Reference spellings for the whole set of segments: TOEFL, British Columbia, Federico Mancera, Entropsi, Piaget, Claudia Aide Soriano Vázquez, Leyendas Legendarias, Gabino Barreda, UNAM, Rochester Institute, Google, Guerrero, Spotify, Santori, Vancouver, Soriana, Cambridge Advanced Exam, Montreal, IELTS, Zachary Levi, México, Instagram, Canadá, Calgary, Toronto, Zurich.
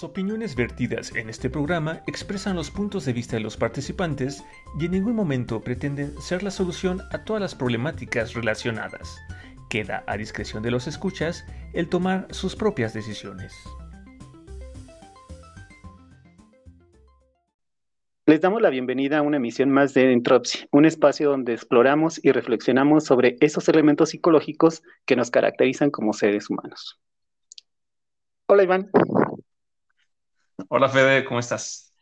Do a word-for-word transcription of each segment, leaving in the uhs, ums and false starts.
Las opiniones vertidas en este programa expresan los puntos de vista de los participantes y en ningún momento pretenden ser la solución a todas las problemáticas relacionadas. Queda a discreción de los escuchas el tomar sus propias decisiones. Les damos la bienvenida a una emisión más de Entropsi, un espacio donde exploramos y reflexionamos sobre esos elementos psicológicos que nos caracterizan como seres humanos. Hola, Iván. Hola, Fede, ¿cómo estás?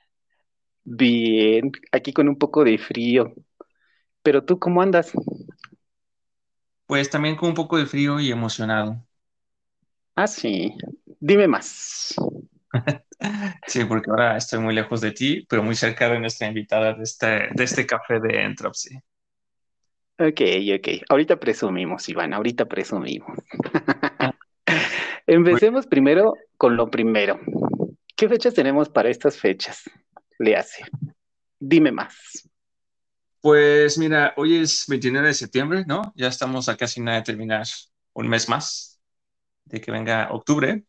Bien, aquí con un poco de frío. ¿Pero tú cómo andas? Pues también con un poco de frío y emocionado. Ah, sí. Dime más. Sí, porque ahora estoy muy lejos de ti, pero muy cerca de nuestra invitada de este, de este café de Entropsi. Ok, ok. Ahorita presumimos, Iván, ahorita presumimos. Empecemos primero con lo primero. ¿Qué fechas tenemos para estas fechas? Le hace. Dime más. Pues mira, hoy es veintinueve de septiembre, ¿no? Ya estamos a casi nada de terminar un mes más de que venga octubre.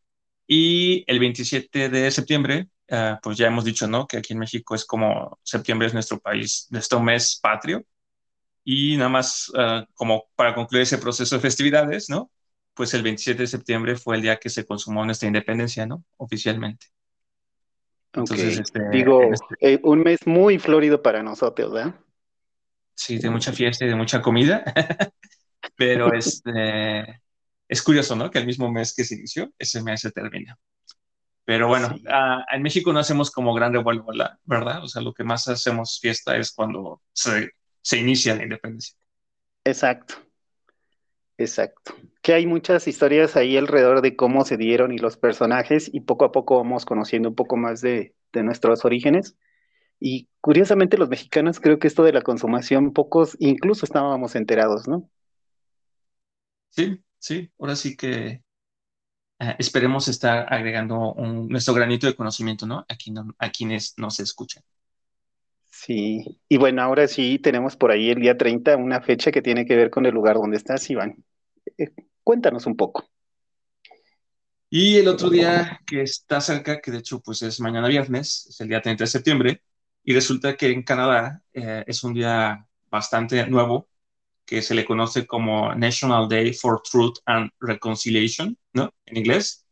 Y el veintisiete de septiembre, uh, pues ya hemos dicho, ¿no? Que aquí en México es como septiembre es nuestro país, nuestro mes patrio. Y nada más uh, como para concluir ese proceso de festividades, ¿no? Pues el veintisiete de septiembre fue el día que se consumó nuestra independencia, ¿no? Oficialmente. Entonces, okay. este, Digo, este... Eh, un mes muy florido para nosotros, ¿verdad? Sí, de mucha fiesta y de mucha comida. Pero este... Es curioso, ¿no? Que el mismo mes que se inició, ese mes se termina. Pero bueno, sí. uh, en México no hacemos como gran revuelo, ¿verdad? O sea, lo que más hacemos fiesta es cuando se, se inicia la independencia. Exacto, exacto. Que hay muchas historias ahí alrededor de cómo se dieron y los personajes, y poco a poco vamos conociendo un poco más de, de nuestros orígenes. Y curiosamente los mexicanos, creo que esto de la consumación, pocos incluso estábamos enterados, ¿no? Sí. Sí, ahora sí que eh, esperemos estar agregando un, nuestro granito de conocimiento, ¿no? Aquí no, a quienes nos escuchan. Sí, y bueno, ahora sí tenemos por ahí el día treinta una fecha que tiene que ver con el lugar donde estás, Iván. Eh, cuéntanos un poco. Y el otro día que está cerca, que de hecho pues es mañana viernes, es el día treinta de septiembre, y resulta que en Canadá eh, es un día bastante nuevo, que se le conoce como National Day for Truth and Reconciliation, ¿no? En inglés.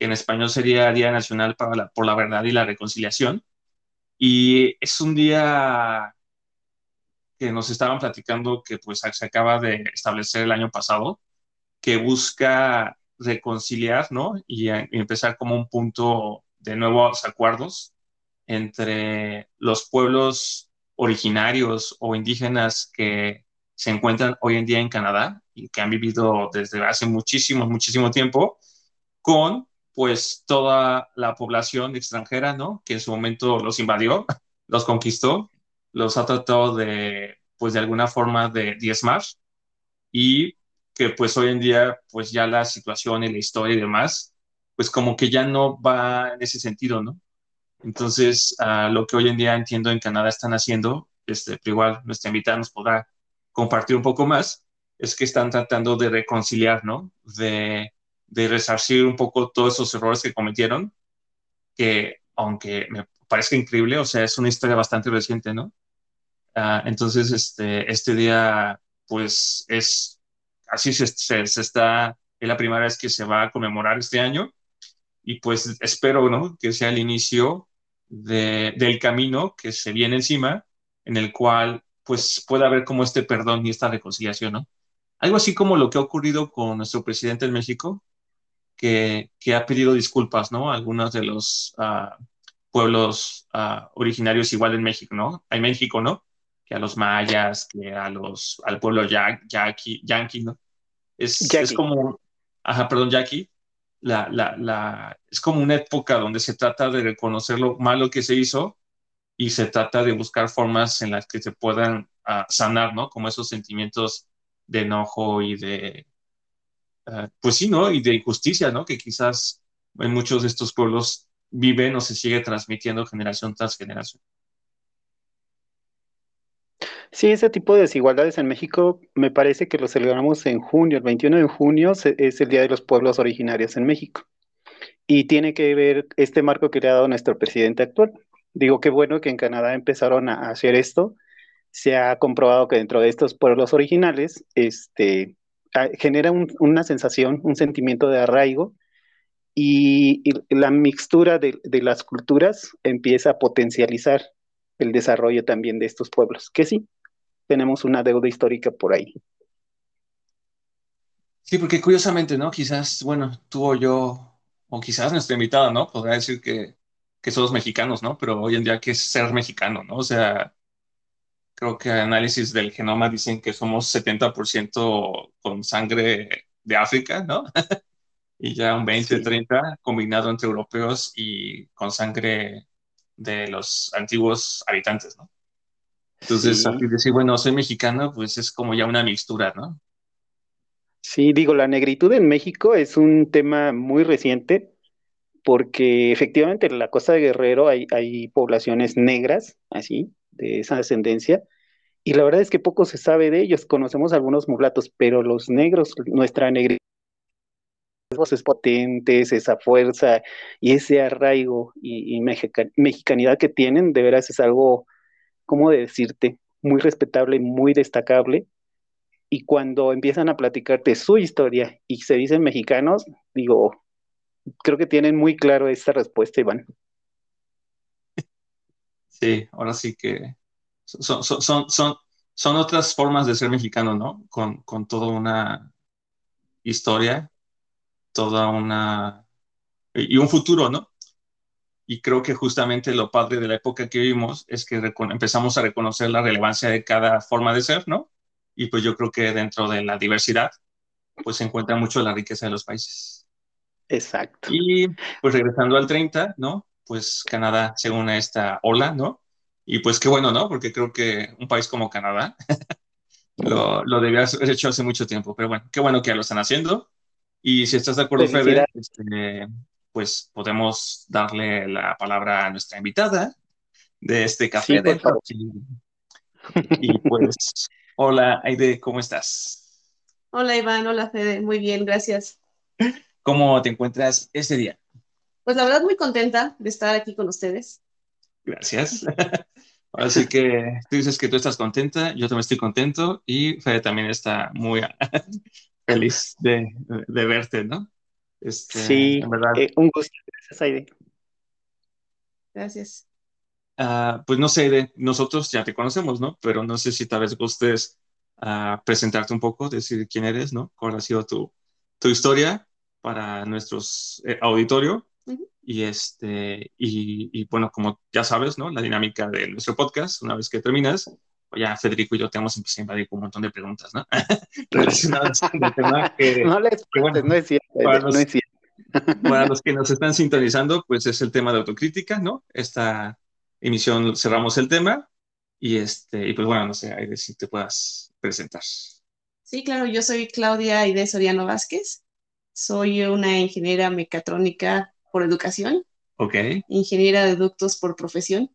En español sería Día Nacional para la, por la Verdad y la Reconciliación. Y es un día que nos estaban platicando que pues, se acaba de establecer el año pasado, que busca reconciliar, ¿no? Y, a, y empezar como un punto de nuevos acuerdos entre los pueblos originarios o indígenas que se encuentran hoy en día en Canadá y que han vivido desde hace muchísimo, muchísimo tiempo con, pues, toda la población extranjera, ¿no? Que en su momento los invadió, los conquistó, los ha tratado de, pues, de alguna forma de diezmar y que, pues, hoy en día, pues, ya la situación y la historia y demás, pues, como que ya no va en ese sentido, ¿no? Entonces, uh, lo que hoy en día entiendo en Canadá están haciendo, este, pero igual nuestra invitada nos podrá compartir un poco más, es que están tratando de reconciliar, ¿no? De, de resarcir un poco todos esos errores que cometieron, que aunque me parezca increíble, o sea, es una historia bastante reciente, ¿no? Uh, entonces, este, este día, pues, es, así se, se, se está, es la primera vez que se va a conmemorar este año, y pues espero, ¿no? Que sea el inicio de, del camino que se viene encima, en el cual pues puede haber como este perdón y esta reconciliación, ¿no? Algo así como lo que ha ocurrido con nuestro presidente en México, que, que ha pedido disculpas, ¿no? A algunos de los uh, pueblos uh, originarios igual en México, ¿no? En México, ¿no? Que a los mayas, que a los, al pueblo ya, ya, yaqui, yanqui, ¿no? Es, es como, ajá, perdón, yaqui, la, la, la, es como una época donde se trata de reconocer lo malo que se hizo y se trata de buscar formas en las que se puedan uh, sanar, ¿no? Como esos sentimientos de enojo y de, uh, pues sí, ¿no? Y de injusticia, ¿no? Que quizás en muchos de estos pueblos viven o se sigue transmitiendo generación tras generación. Sí, ese tipo de desigualdades en México me parece que lo celebramos en junio, el veintiuno de junio es el Día de los Pueblos Originarios en México. y tiene que ver este marco que le ha dado nuestro presidente actual. Digo, qué bueno que en Canadá empezaron a hacer esto. Se ha comprobado que dentro de estos pueblos originales este, genera un, una sensación, un sentimiento de arraigo, y, y la mixtura de, de las culturas empieza a potencializar el desarrollo también de estos pueblos, que sí, tenemos una deuda histórica por ahí. Sí, porque curiosamente, ¿no? Quizás, bueno, tú o yo, o quizás nuestra invitada, ¿no? Podría decir que, que somos mexicanos, ¿no? Pero hoy en día, ¿qué es ser mexicano, no? O sea, creo que análisis del genoma dicen que somos setenta por ciento con sangre de África, ¿no? Y ya un veinte, treinta combinado entre europeos y con sangre de los antiguos habitantes, ¿no? Entonces, sí. Así decir, bueno, soy mexicano, pues es como ya una mixtura, ¿no? Sí, digo, la negritud en México es un tema muy reciente, porque efectivamente en la costa de Guerrero hay, hay poblaciones negras, así, de esa ascendencia, y la verdad es que poco se sabe de ellos. Conocemos algunos mulatos, pero los negros, nuestra negritud, voces potentes, esa fuerza y ese arraigo y, y mexica, mexicanidad que tienen, de veras es algo, ¿cómo decirte?, muy respetable, muy destacable. Y cuando empiezan a platicarte su historia y se dicen mexicanos, digo, creo que tienen muy claro esta respuesta, Iván. Sí, ahora sí que son, son, son, son, son otras formas de ser mexicano, ¿no? Con, con toda una historia, toda una... y un futuro, ¿no? Y creo que justamente lo padre de la época que vivimos es que empezamos a reconocer la relevancia de cada forma de ser, ¿no? Y pues yo creo que dentro de la diversidad, pues se encuentra mucho la riqueza de los países. Exacto. Y pues regresando al treinta, ¿no? Pues Canadá se une a esta ola, ¿no? Y pues qué bueno, ¿no? Porque creo que un país como Canadá lo, lo debía haber hecho hace mucho tiempo. Pero bueno, qué bueno que ya lo están haciendo. Y si estás de acuerdo, Febe, este, pues podemos darle la palabra a nuestra invitada de este café. Sí, de y, y pues... Hola, Aide, ¿cómo estás? Hola, Iván, hola, Fede, muy bien, gracias. ¿Cómo te encuentras este día? Pues la verdad muy contenta de estar aquí con ustedes. Gracias. Así que tú dices que tú estás contenta, yo también estoy contento y Fede también está muy feliz de, de verte, ¿no? Este, sí, en verdad. Eh, un gusto, gracias, Aide. Gracias. Uh, pues no sé, de, nosotros ya te conocemos, ¿no? Pero no sé si tal vez gustes uh, presentarte un poco, decir quién eres, ¿no? Cuál ha sido tu, tu historia para nuestros eh, auditorio. Uh-huh. Y, este, y, y bueno, como ya sabes, ¿no? La dinámica de nuestro podcast, una vez que terminas, pues ya Federico y yo te hemos empezado a invadir con un montón de preguntas, ¿no? Relacionadas con el tema que... No les preguntes, bueno, no es cierto, para los, no es cierto. Para los que nos están sintonizando, pues es el tema de autocrítica, ¿no? Esta... emisión, cerramos el tema y, este, y pues bueno, no sé, Aide, si te puedas presentar. Sí, claro, yo soy Claudia Aide Soriano Vázquez, soy una ingeniera mecatrónica por educación. Ok. Ingeniera de ductos por profesión.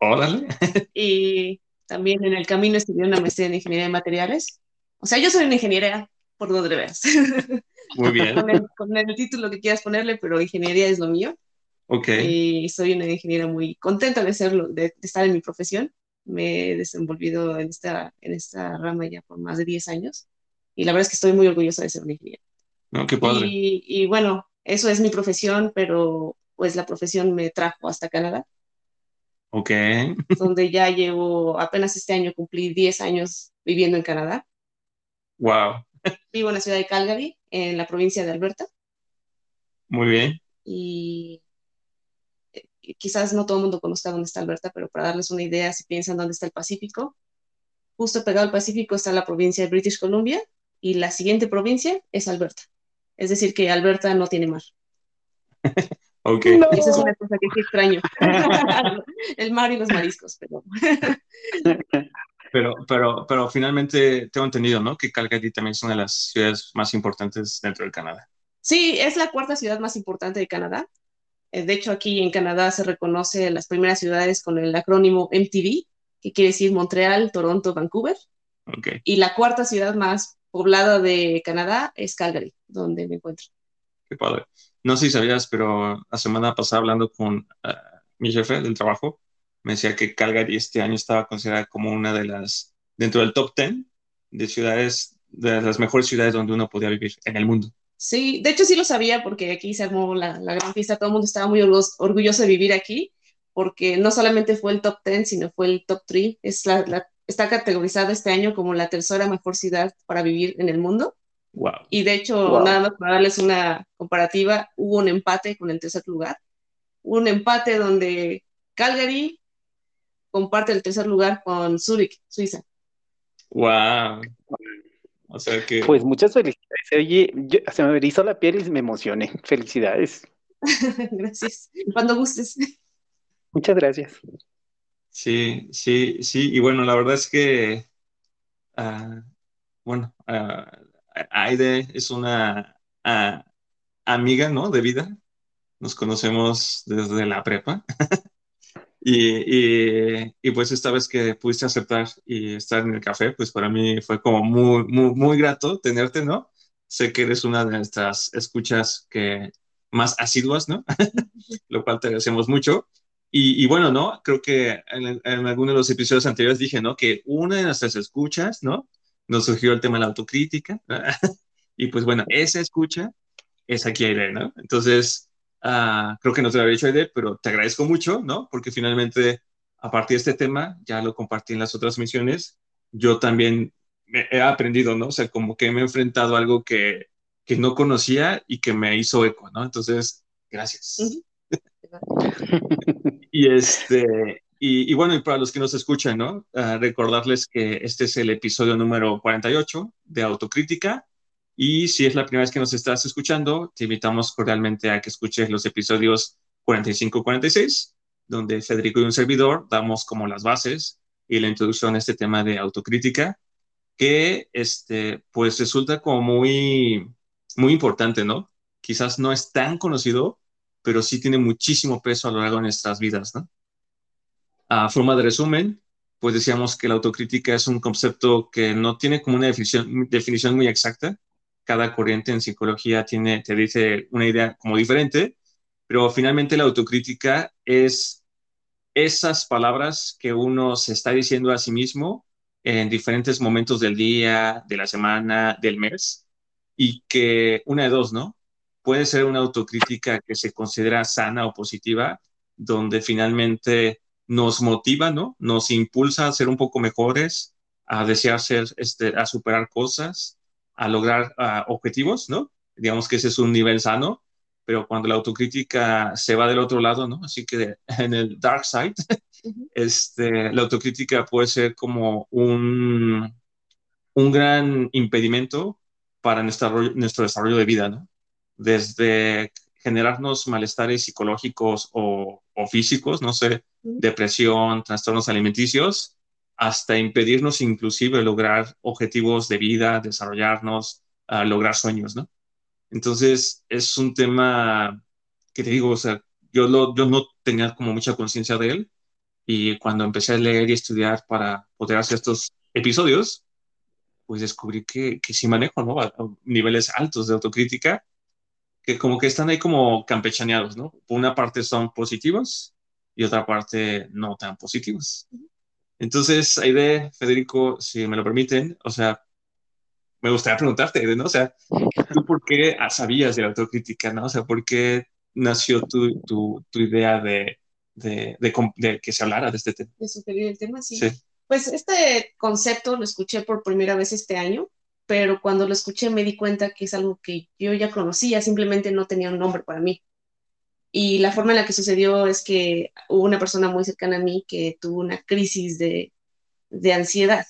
Órale. Y también en el camino estudié una maestría en ingeniería de materiales. O sea, yo soy una ingeniera por donde veas. Muy bien. Con el, con el título que quieras ponerle, pero ingeniería es lo mío. Okay. Y soy una ingeniera muy contenta de, serlo, de, de estar en mi profesión. Me he desenvolvido en esta, en esta rama ya por más de diez años. Y la verdad es que estoy muy orgullosa de ser una ingeniera. No, qué padre. Y, y bueno, eso es mi profesión, pero pues la profesión me trajo hasta Canadá. Ok. Donde ya llevo, apenas este año cumplí diez años viviendo en Canadá. Wow. Vivo en la ciudad de Calgary, en la provincia de Alberta. Muy bien. Y... quizás no todo el mundo conozca dónde está Alberta, pero para darles una idea, si piensan dónde está el Pacífico, justo pegado al Pacífico está la provincia de British Columbia y la siguiente provincia es Alberta. Es decir, que Alberta no tiene mar. Ok. No. Esa es una cosa que sí extraño. El mar y los mariscos, pero... pero... Pero pero finalmente tengo entendido, ¿no? Que Calgary también es una de las ciudades más importantes dentro del Canadá. Sí, es la cuarta ciudad más importante de Canadá. De hecho, aquí en Canadá se reconoce las primeras ciudades con el acrónimo M T V, que quiere decir Montreal, Toronto, Vancouver. Okay. Y la cuarta ciudad más poblada de Canadá es Calgary, donde me encuentro. Qué padre. No sé si sabías, pero la semana pasada hablando con uh, mi jefe del trabajo, me decía que Calgary este año estaba considerada como una de las, dentro del top diez de ciudades, de las mejores ciudades donde uno podía vivir en el mundo. Sí, de hecho sí lo sabía porque aquí se armó la, la gran fiesta, todo el mundo estaba muy orgulloso de vivir aquí, porque no solamente fue el top diez, sino fue el top tres, es la, la, está categorizada este año como la tercera mejor ciudad para vivir en el mundo. Wow. Y de hecho, wow. Nada más para darles una comparativa, hubo un empate con el tercer lugar, un empate donde Calgary comparte el tercer lugar con Zurich, Suiza. ¡Wow! O sea que... Pues muchas felicidades. Oye, yo, se me erizó la piel y me emocioné. Felicidades. Gracias. Cuando gustes. Muchas gracias. Sí, sí, sí. Y bueno, la verdad es que, uh, bueno, uh, Aide es una uh, amiga, ¿no? De vida. Nos conocemos desde la prepa. Y, y, y pues esta vez que pudiste aceptar y estar en el café, pues para mí fue como muy, muy, muy grato tenerte, ¿no? Sé que eres una de nuestras escuchas que más asiduas, ¿no? Lo cual te agradecemos mucho. Y, y bueno, ¿no? Creo que en, en alguno de los episodios anteriores dije, ¿no? Que una de nuestras escuchas, ¿no? Nos surgió el tema de la autocrítica. Y pues bueno, esa escucha es aquí Aide, ¿no? Entonces... Uh, creo que no te lo había dicho, Aide, pero te agradezco mucho, ¿no? Porque finalmente, a partir de este tema, ya lo compartí en las otras misiones, yo también he aprendido, ¿no? O sea, como que me he enfrentado a algo que, que no conocía y que me hizo eco, ¿no? Entonces, gracias. Uh-huh. y, este, y, y bueno, y para los que nos escuchan, ¿no? Uh, recordarles que este es el episodio número cuarenta y ocho de Autocrítica. Y si es la primera vez que nos estás escuchando, te invitamos cordialmente a que escuches los episodios cuarenta y cinco a cuarenta y seis, donde Federico y un servidor damos como las bases y la introducción a este tema de autocrítica, que este, pues resulta como muy, muy importante, ¿no? Quizás no es tan conocido, pero sí tiene muchísimo peso a lo largo de nuestras vidas, ¿no? A forma de resumen, pues decíamos que la autocrítica es un concepto que no tiene como una definición, definición muy exacta. Cada corriente en psicología tiene, te dice una idea como diferente, pero finalmente la autocrítica es esas palabras que uno se está diciendo a sí mismo en diferentes momentos del día, de la semana, del mes, y que una de dos, ¿no? Puede ser una autocrítica que se considera sana o positiva, donde finalmente nos motiva, ¿no? Nos impulsa a ser un poco mejores, a desear ser, este, a superar cosas, a lograr uh, objetivos, ¿no? Digamos que ese es un nivel sano, pero cuando la autocrítica se va del otro lado, ¿no? Así que de, en el dark side, uh-huh. este, la autocrítica puede ser como un, un gran impedimento para nuestro, nuestro desarrollo de vida, ¿no? Desde generarnos malestares psicológicos o, o físicos, no sé, uh-huh. depresión, trastornos alimenticios, hasta impedirnos inclusive lograr objetivos de vida, desarrollarnos, uh, lograr sueños, ¿no? Entonces, es un tema que te digo, o sea, yo, lo, yo no tenía como mucha conciencia de él, y cuando empecé a leer y estudiar para poder hacer estos episodios, pues descubrí que, que sí manejo, ¿no? A, a niveles altos de autocrítica, que como que están ahí como campechaneados, ¿no? Por una parte son positivos, y otra parte no tan positivos. Entonces, Aide, Federico, si me lo permiten, o sea, me gustaría preguntarte, Aide, ¿no? O sea, ¿tú por qué sabías de la autocrítica, no? O sea, ¿por qué nació tu, tu, tu idea de, de, de, de que se hablara de este tema? De sugerir el tema, sí. sí. Pues este concepto lo escuché por primera vez este año, pero cuando lo escuché me di cuenta que es algo que yo ya conocía, simplemente no tenía un nombre para mí. Y la forma en la que sucedió es que hubo una persona muy cercana a mí que tuvo una crisis de, de ansiedad.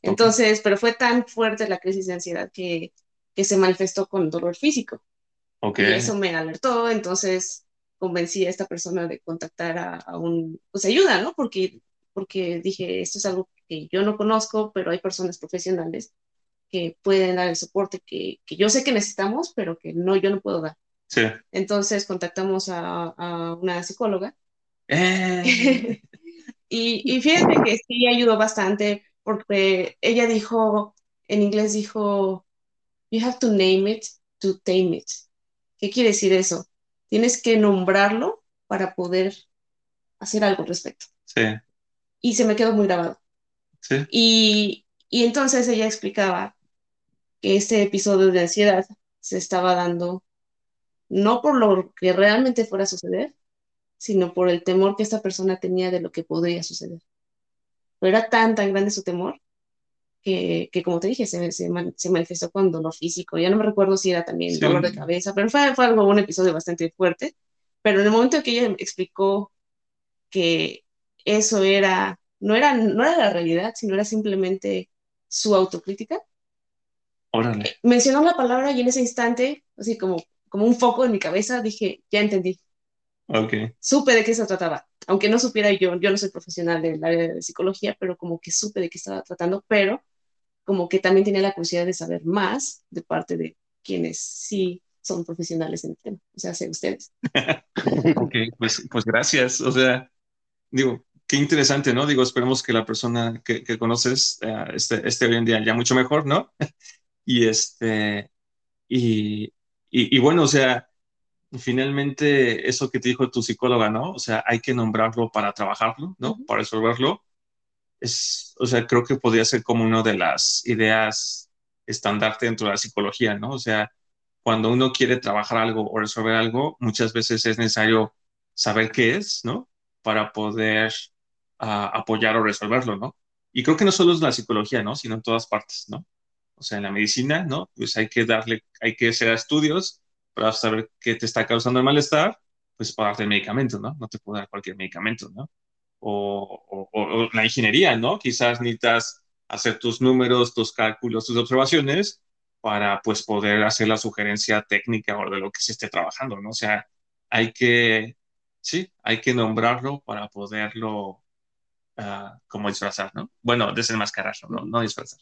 Entonces, okay. Pero fue tan fuerte la crisis de ansiedad que, que se manifestó con dolor físico. Okay. Y eso me alertó, entonces convencí a esta persona de contactar a, a un... Pues ayuda, ¿no? Porque, porque dije, esto es algo que yo no conozco, pero hay personas profesionales que pueden dar el soporte que, que yo sé que necesitamos, pero que no, yo no puedo dar. Sí. Entonces contactamos a, a una psicóloga eh. y, y fíjate que sí ayudó bastante porque ella dijo, en inglés dijo, you have to name it to tame it. ¿Qué quiere decir eso? Tienes que nombrarlo para poder hacer algo al respecto. Sí. Y se me quedó muy grabado. Sí. Y, y entonces ella explicaba que este episodio de ansiedad se estaba dando no por lo que realmente fuera a suceder, sino por el temor que esta persona tenía de lo que podría suceder. Pero era tan, tan grande su temor que, que como te dije, se, se, se manifestó con dolor físico. Ya no me recuerdo si era también sí. dolor de cabeza, pero fue, fue algo, un episodio bastante fuerte. Pero en el momento que ella explicó que eso era no, era, no era la realidad, sino era simplemente su autocrítica. Órale. Mencionó la palabra y en ese instante, así como, como un foco en mi cabeza, dije, ya entendí. Okay. Supe de qué se trataba, aunque no supiera yo, yo no soy profesional del área de psicología, pero como que supe de qué estaba tratando, pero como que también tenía la curiosidad de saber más de parte de quienes sí son profesionales en el tema, o sea, sé ustedes. Ok, pues, pues gracias, o sea, digo, qué interesante, ¿no? Digo, esperemos que la persona que, que conoces uh, esté, esté hoy en día ya mucho mejor, ¿no? Y este, y, y, y bueno, o sea, finalmente eso que te dijo tu psicóloga, ¿no? O sea, hay que nombrarlo para trabajarlo, ¿no? Uh-huh. Para resolverlo. Es, o sea, creo que podría ser como una de las ideas estandarte dentro de la psicología, ¿no? O sea, cuando uno quiere trabajar algo o resolver algo, muchas veces es necesario saber qué es, ¿no? Para poder uh, apoyar o resolverlo, ¿no? Y creo que no solo es la psicología, ¿no? Sino en todas partes, ¿no? O sea, en la medicina, ¿no? Pues hay que darle, hay que hacer estudios para saber qué te está causando el malestar, pues para darte el medicamento, ¿no? No te puedo dar cualquier medicamento, ¿no? O, o, o la ingeniería, ¿no? Quizás necesitas hacer tus números, tus cálculos, tus observaciones para, pues, poder hacer la sugerencia técnica o de lo que se esté trabajando, ¿no? O sea, hay que, sí, hay que nombrarlo para poderlo, uh, como disfrazar, ¿no? Bueno, desenmascarar, ¿no? No disfrazar.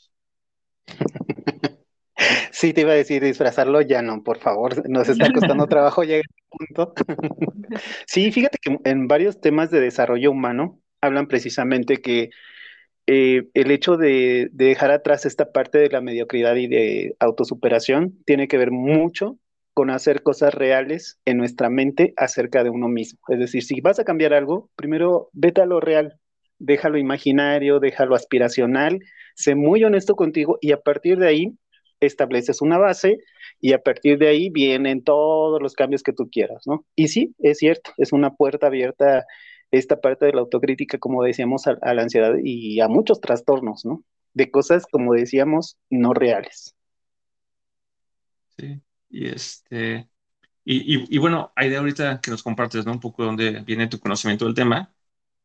Sí, te iba a decir, disfrazarlo ya no, por favor, nos está costando trabajo llegar a este punto. Sí, fíjate que en varios temas de desarrollo humano hablan precisamente que eh, el hecho de, de dejar atrás esta parte de la mediocridad y de autosuperación tiene que ver mucho con hacer cosas reales en nuestra mente acerca de uno mismo. Es decir, si vas a cambiar algo, primero vete a lo real, déjalo imaginario, déjalo aspiracional, sé muy honesto contigo y a partir de ahí estableces una base y a partir de ahí vienen todos los cambios que tú quieras, ¿no? Y sí, es cierto, es una puerta abierta esta parte de la autocrítica, como decíamos, a, a la ansiedad y a muchos trastornos, ¿no? De cosas, como decíamos, no reales. Sí, y este... Y, y, y bueno, hay de ahorita que nos compartes, ¿no? Un poco de dónde viene tu conocimiento del tema.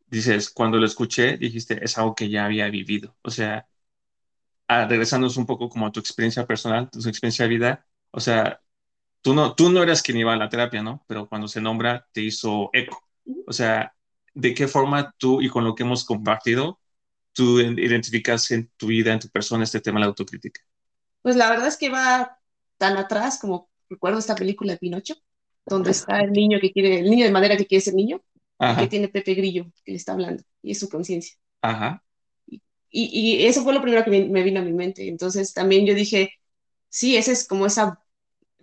Dices, cuando lo escuché, dijiste, es algo que ya había vivido, o sea... Ah, regresándonos un poco como a tu experiencia personal, tu experiencia de vida, o sea, tú no, tú no eras quien iba a la terapia, ¿no? Pero cuando se nombra, te hizo eco. O sea, ¿de qué forma tú y con lo que hemos compartido, tú identificas en tu vida, en tu persona, este tema de la autocrítica? Pues la verdad es que va tan atrás como recuerdo esta película de Pinocho, donde está el niño que quiere, el niño de madera que quiere ser niño, que tiene Pepe Grillo, que le está hablando, y es su conciencia. Ajá. Y, y eso fue lo primero que me vino a mi mente. Entonces también yo dije, sí, ese es como esa...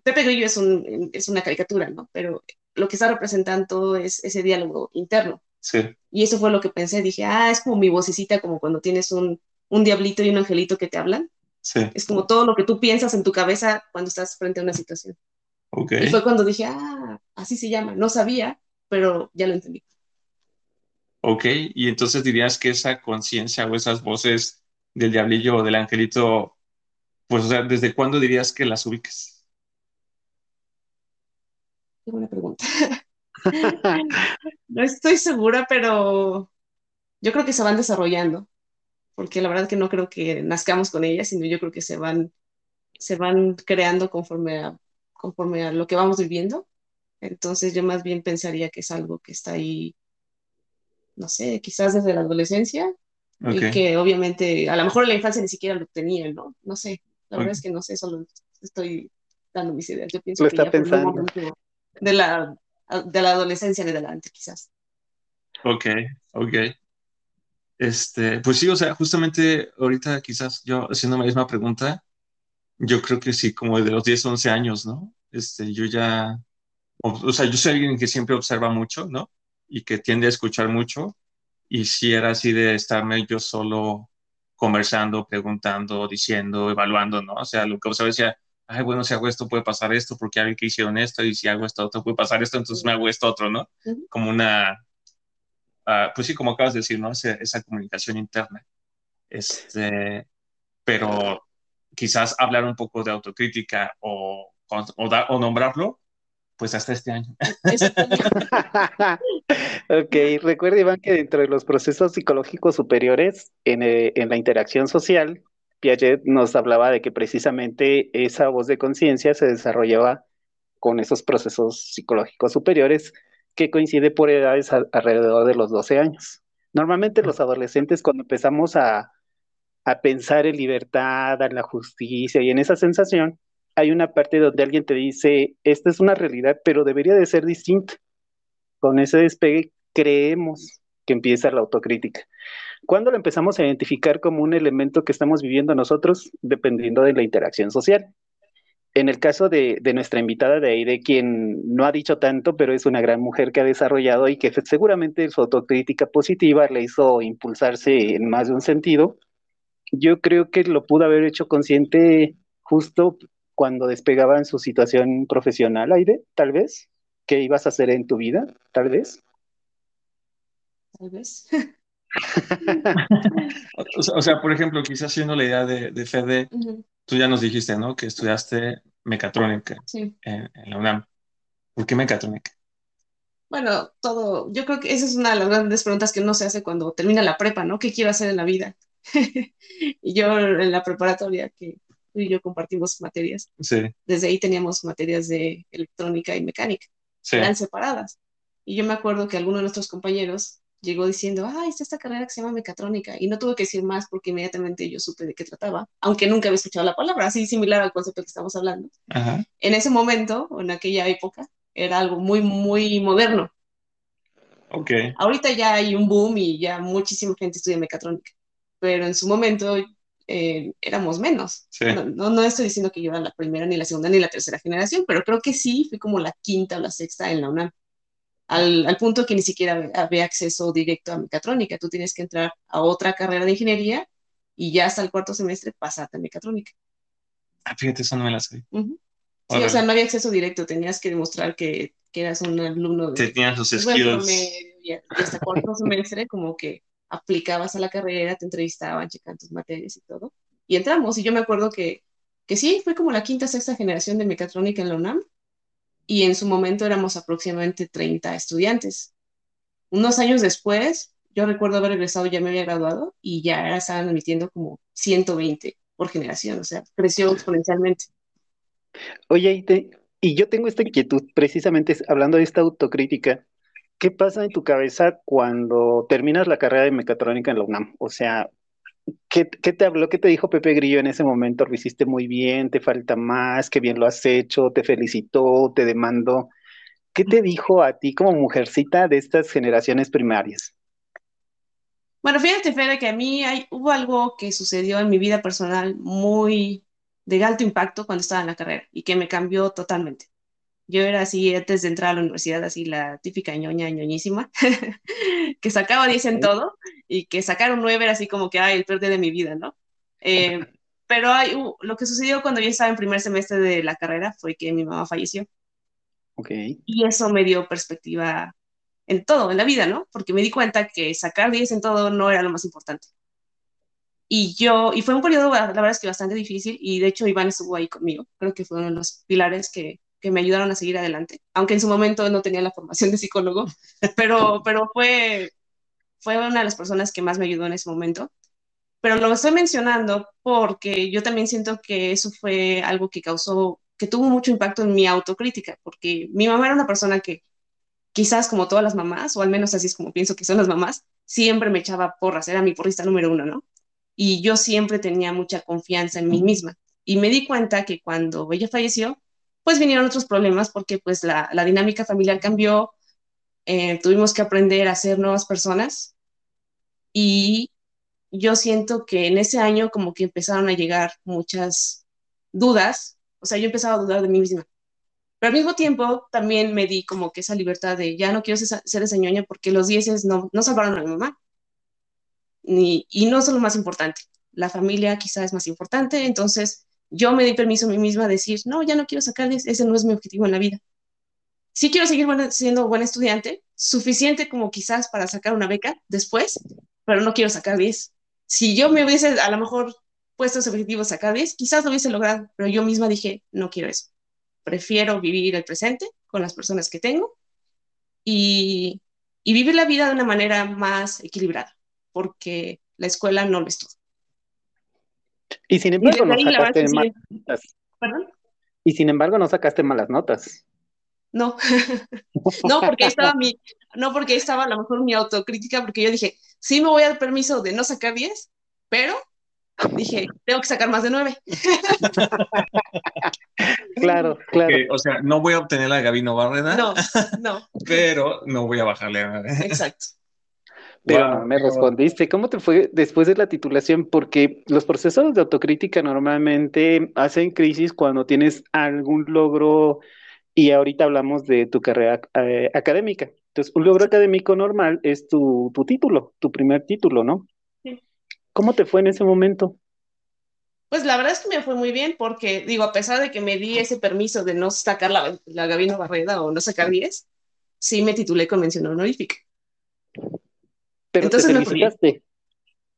Pepe Grillo es, un, es una caricatura, ¿no? Pero lo que está representando es ese diálogo interno. Sí. Y eso fue lo que pensé. Dije, ah, es como mi vocecita, como cuando tienes un, un diablito y un angelito que te hablan. Sí. Es como todo lo que tú piensas en tu cabeza cuando estás frente a una situación. Okay. Y fue cuando dije, ah, así se llama. No sabía, pero ya lo entendí. Ok, y entonces dirías que esa conciencia o esas voces del diablillo o del angelito, pues, o sea, ¿desde cuándo dirías que las ubiques? Qué buena pregunta. No estoy segura, pero yo creo que se van desarrollando, porque la verdad que no creo que nazcamos con ellas, sino yo creo que se van, se van creando conforme a, conforme a lo que vamos viviendo. Entonces yo más bien pensaría que es algo que está ahí, no sé, quizás desde la adolescencia, okay. Y que obviamente, a lo mejor en la infancia ni siquiera lo tenía, ¿no? No sé, la okay. Verdad es que no sé, solo estoy dando mis ideas. Yo pienso lo que está ya pensando. Por un momento de la, de la adolescencia en adelante, quizás. Ok, ok. Este, pues sí, o sea, justamente ahorita quizás yo haciendo la misma pregunta, yo creo que sí, como de los diez, once años, ¿no? Este, yo ya o sea, yo soy alguien que siempre observa mucho, ¿no? Y que tiende a escuchar mucho, y si era así de estarme yo solo conversando, preguntando, diciendo, evaluando, ¿no? O sea, lo que observa decía, ay, bueno, si hago esto puede pasar esto, porque alguien que hicieron esto, y si hago esto otro puede pasar esto, entonces me hago esto otro, ¿no? Uh-huh. Como una, uh, pues sí, como acabas de decir, ¿no? Esa, esa comunicación interna. Este, pero quizás hablar un poco de autocrítica o, o, o, da, o nombrarlo, pues hasta este año. Ok, recuerda, Iván, que dentro de los procesos psicológicos superiores en, eh, en la interacción social, Piaget nos hablaba de que precisamente esa voz de conciencia se desarrollaba con esos procesos psicológicos superiores que coincide por edades a, alrededor de los doce años. Normalmente los adolescentes, cuando empezamos a, a pensar en libertad, en la justicia y en esa sensación, hay una parte donde alguien te dice, esta es una realidad, pero debería de ser distinta. Con ese despegue creemos que empieza la autocrítica. ¿Cuándo lo empezamos a identificar como un elemento que estamos viviendo nosotros? Dependiendo de la interacción social. En el caso de, de nuestra invitada de Aide, quien no ha dicho tanto, pero es una gran mujer que ha desarrollado y que seguramente su autocrítica positiva le hizo impulsarse en más de un sentido, yo creo que lo pudo haber hecho consciente justo cuando despegaba en su situación profesional, Aide, tal vez. ¿Qué ibas a hacer en tu vida? Tal vez. Tal vez. O sea, por ejemplo, quizás siendo la idea de, de Fede, uh-huh. Tú ya nos dijiste, ¿no? Que estudiaste mecatrónica, sí. en, en la UNAM. ¿Por qué mecatrónica? Bueno, todo, yo creo que esa es una de las grandes preguntas que uno se hace cuando termina la prepa, ¿no? ¿Qué quiero hacer en la vida? Y yo en la preparatoria que... y yo compartimos materias. Sí. Desde ahí teníamos materias de electrónica y mecánica. Sí. Eran separadas. Y yo me acuerdo que alguno de nuestros compañeros llegó diciendo, ah, está esta carrera que se llama mecatrónica. Y no tuve que decir más porque inmediatamente yo supe de qué trataba, aunque nunca había escuchado la palabra, así similar al concepto que estamos hablando. Ajá. En ese momento, en aquella época, era algo muy, muy moderno. Okay. Ahorita ya hay un boom y ya muchísima gente estudia mecatrónica. Pero en su momento... Eh, éramos menos. Sí. No, no, no estoy diciendo que yo era la primera, ni la segunda, ni la tercera generación, pero creo que sí, fui como la quinta o la sexta en la UNAM, al, al punto que ni siquiera había acceso directo a mecatrónica. Tú tienes que entrar a otra carrera de ingeniería y ya hasta el cuarto semestre pasaste a mecatrónica. Ah, fíjate, eso no me la sé. Uh-huh. Sí, o sea, no había acceso directo, tenías que demostrar que, que eras un alumno de... Tenías los skills. Y hasta cuarto semestre como que aplicabas a la carrera, te entrevistaban, checaban tus materias y todo, y entramos, y yo me acuerdo que, que sí, fue como la quinta, sexta generación de mecatrónica en la UNAM, y en su momento éramos aproximadamente treinta estudiantes. Unos años después, yo recuerdo haber regresado, ya me había graduado, y ya estaban admitiendo como ciento veinte por generación, o sea, creció exponencialmente. Oye, y, te, y yo tengo esta inquietud, precisamente hablando de esta autocrítica. ¿Qué pasa en tu cabeza cuando terminas la carrera de mecatrónica en la UNAM? O sea, ¿qué, qué te habló, qué te dijo Pepe Grillo en ese momento? ¿Lo hiciste muy bien? ¿Te falta más? ¿Qué bien lo has hecho? ¿Te felicitó? ¿Te demandó? ¿Qué te dijo a ti como mujercita de estas generaciones primarias? Bueno, fíjate, Fede, que a mí hay, hubo algo que sucedió en mi vida personal muy de alto impacto cuando estaba en la carrera y que me cambió totalmente. Yo era así, antes de entrar a la universidad, así la típica ñoña, ñoñísima, que sacaba diez en todo, y que sacar un nueve era así como que, ay, el peor día de mi vida, ¿no? Eh, pero hay, uh, lo que sucedió cuando yo estaba en primer semestre de la carrera fue que mi mamá falleció. Okay. Y eso me dio perspectiva en todo, en la vida, ¿no? Porque me di cuenta que sacar diez en todo no era lo más importante. Y yo, y fue un periodo, la verdad es que bastante difícil, y de hecho Iván estuvo ahí conmigo. Creo que fue uno de los pilares que... que me ayudaron a seguir adelante, aunque en su momento no tenía la formación de psicólogo, pero, pero fue, fue una de las personas que más me ayudó en ese momento. Pero lo estoy mencionando porque yo también siento que eso fue algo que causó, que tuvo mucho impacto en mi autocrítica, porque mi mamá era una persona que quizás como todas las mamás, o al menos así es como pienso que son las mamás, siempre me echaba porras, era mi porrista número uno, ¿no? Y yo siempre tenía mucha confianza en mí misma. Y me di cuenta que cuando ella falleció, pues vinieron otros problemas porque pues la, la dinámica familiar cambió, eh, tuvimos que aprender a ser nuevas personas y yo siento que en ese año como que empezaron a llegar muchas dudas, o sea, yo empezaba a dudar de mí misma Pero al mismo tiempo también me di como que esa libertad de ya no quiero ser, ser esa ñoña porque los dieces no, no salvaron a mi mamá. Ni, y no son lo más importante. La familia quizá es más importante, entonces yo me di permiso a mí misma de decir, no, ya no quiero sacar diez, ese no es mi objetivo en la vida. Sí quiero seguir buena, siendo buen estudiante, suficiente como quizás para sacar una beca después, pero no quiero sacar diez. Si yo me hubiese a lo mejor puesto ese objetivo sacar diez, quizás lo hubiese logrado, pero yo misma dije, no quiero eso. Prefiero vivir el presente con las personas que tengo y, y vivir la vida de una manera más equilibrada, porque la escuela no lo es todo. Y sin embargo, y no sacaste malas sí. notas. ¿Perdón? Y sin embargo, no sacaste malas notas. No, no porque estaba mi, no porque estaba a lo mejor mi autocrítica, porque yo dije, sí me voy al permiso de no sacar diez, pero dije, tengo que sacar más de nueve. Claro, claro. Okay, o sea, no voy a obtener la Gabino Barreda. No, no. Pero no voy a bajarle. Exacto. Pero wow, me respondiste, ¿cómo te fue después de la titulación? Porque los procesos de autocrítica normalmente hacen crisis cuando tienes algún logro, y ahorita hablamos de tu carrera eh, académica. Entonces, un logro académico normal es tu, tu título, tu primer título, ¿no? Sí. ¿Cómo te fue en ese momento? Pues la verdad es que me fue muy bien porque, digo, a pesar de que me di ese permiso de no sacar la, la Gabino Barreda o no sacar diez, sí me titulé con mención honorífica. Pero entonces te felicitaste.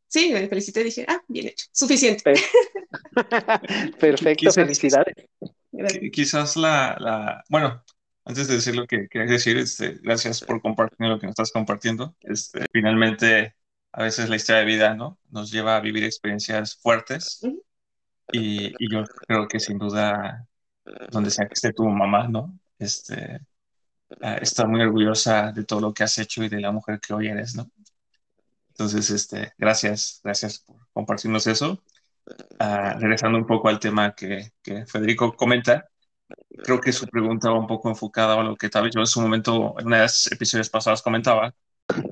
Sí, me felicité y dije, ah, bien hecho, suficiente. Perfecto, perfecto, felicidades. Quizás la, la, bueno, antes de decir lo que quería decir, este, gracias por compartir lo que nos estás compartiendo. Este, finalmente, a veces la historia de vida, ¿no?, nos lleva a vivir experiencias fuertes. Uh-huh. y, y yo creo que sin duda, donde sea que esté tu mamá, ¿no?, este, está muy orgullosa de todo lo que has hecho y de la mujer que hoy eres, ¿no? Entonces, este, gracias, gracias por compartirnos eso. Uh, regresando un poco al tema que, que Federico comenta, creo que su pregunta va un poco enfocada a lo que tal vez yo en su momento, en unas episodios pasados comentaba.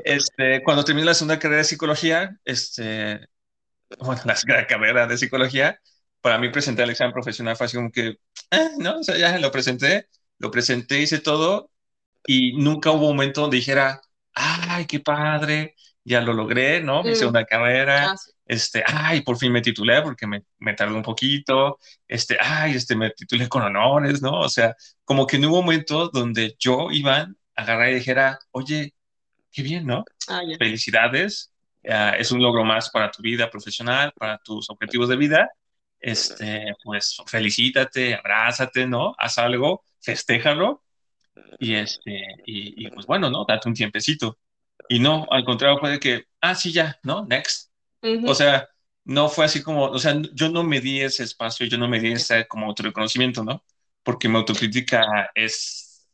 Este, cuando terminé la segunda carrera de psicología, este, bueno, la segunda carrera de psicología, para mí presentar el examen profesional fue así como que, eh, no, o sea, ya lo presenté, lo presenté, hice todo, y nunca hubo un momento donde dijera, ay, qué padre, ya lo logré, ¿no? Mi mm. segunda carrera, ah, sí. este, ay, por fin me titulé porque me, me tardé un poquito, este, ay, este, me titulé con honores, ¿no? O sea, como que no hubo momentos donde yo, Iván, agarrara y dijera, oye, qué bien, ¿no? Ah, yeah. Felicidades, uh, es un logro más para tu vida profesional, para tus objetivos de vida, este, pues, felicítate, abrázate, ¿no? Haz algo, festéjalo, y este, y, y pues bueno, ¿no? Date un tiempecito. Y no, al contrario, fue de que, ah, sí, ya, ¿no? Next. Uh-huh. O sea, no fue así como, o sea, yo no me di ese espacio, yo no me di ese como autorreconocimiento, ¿no? Porque mi autocrítica es,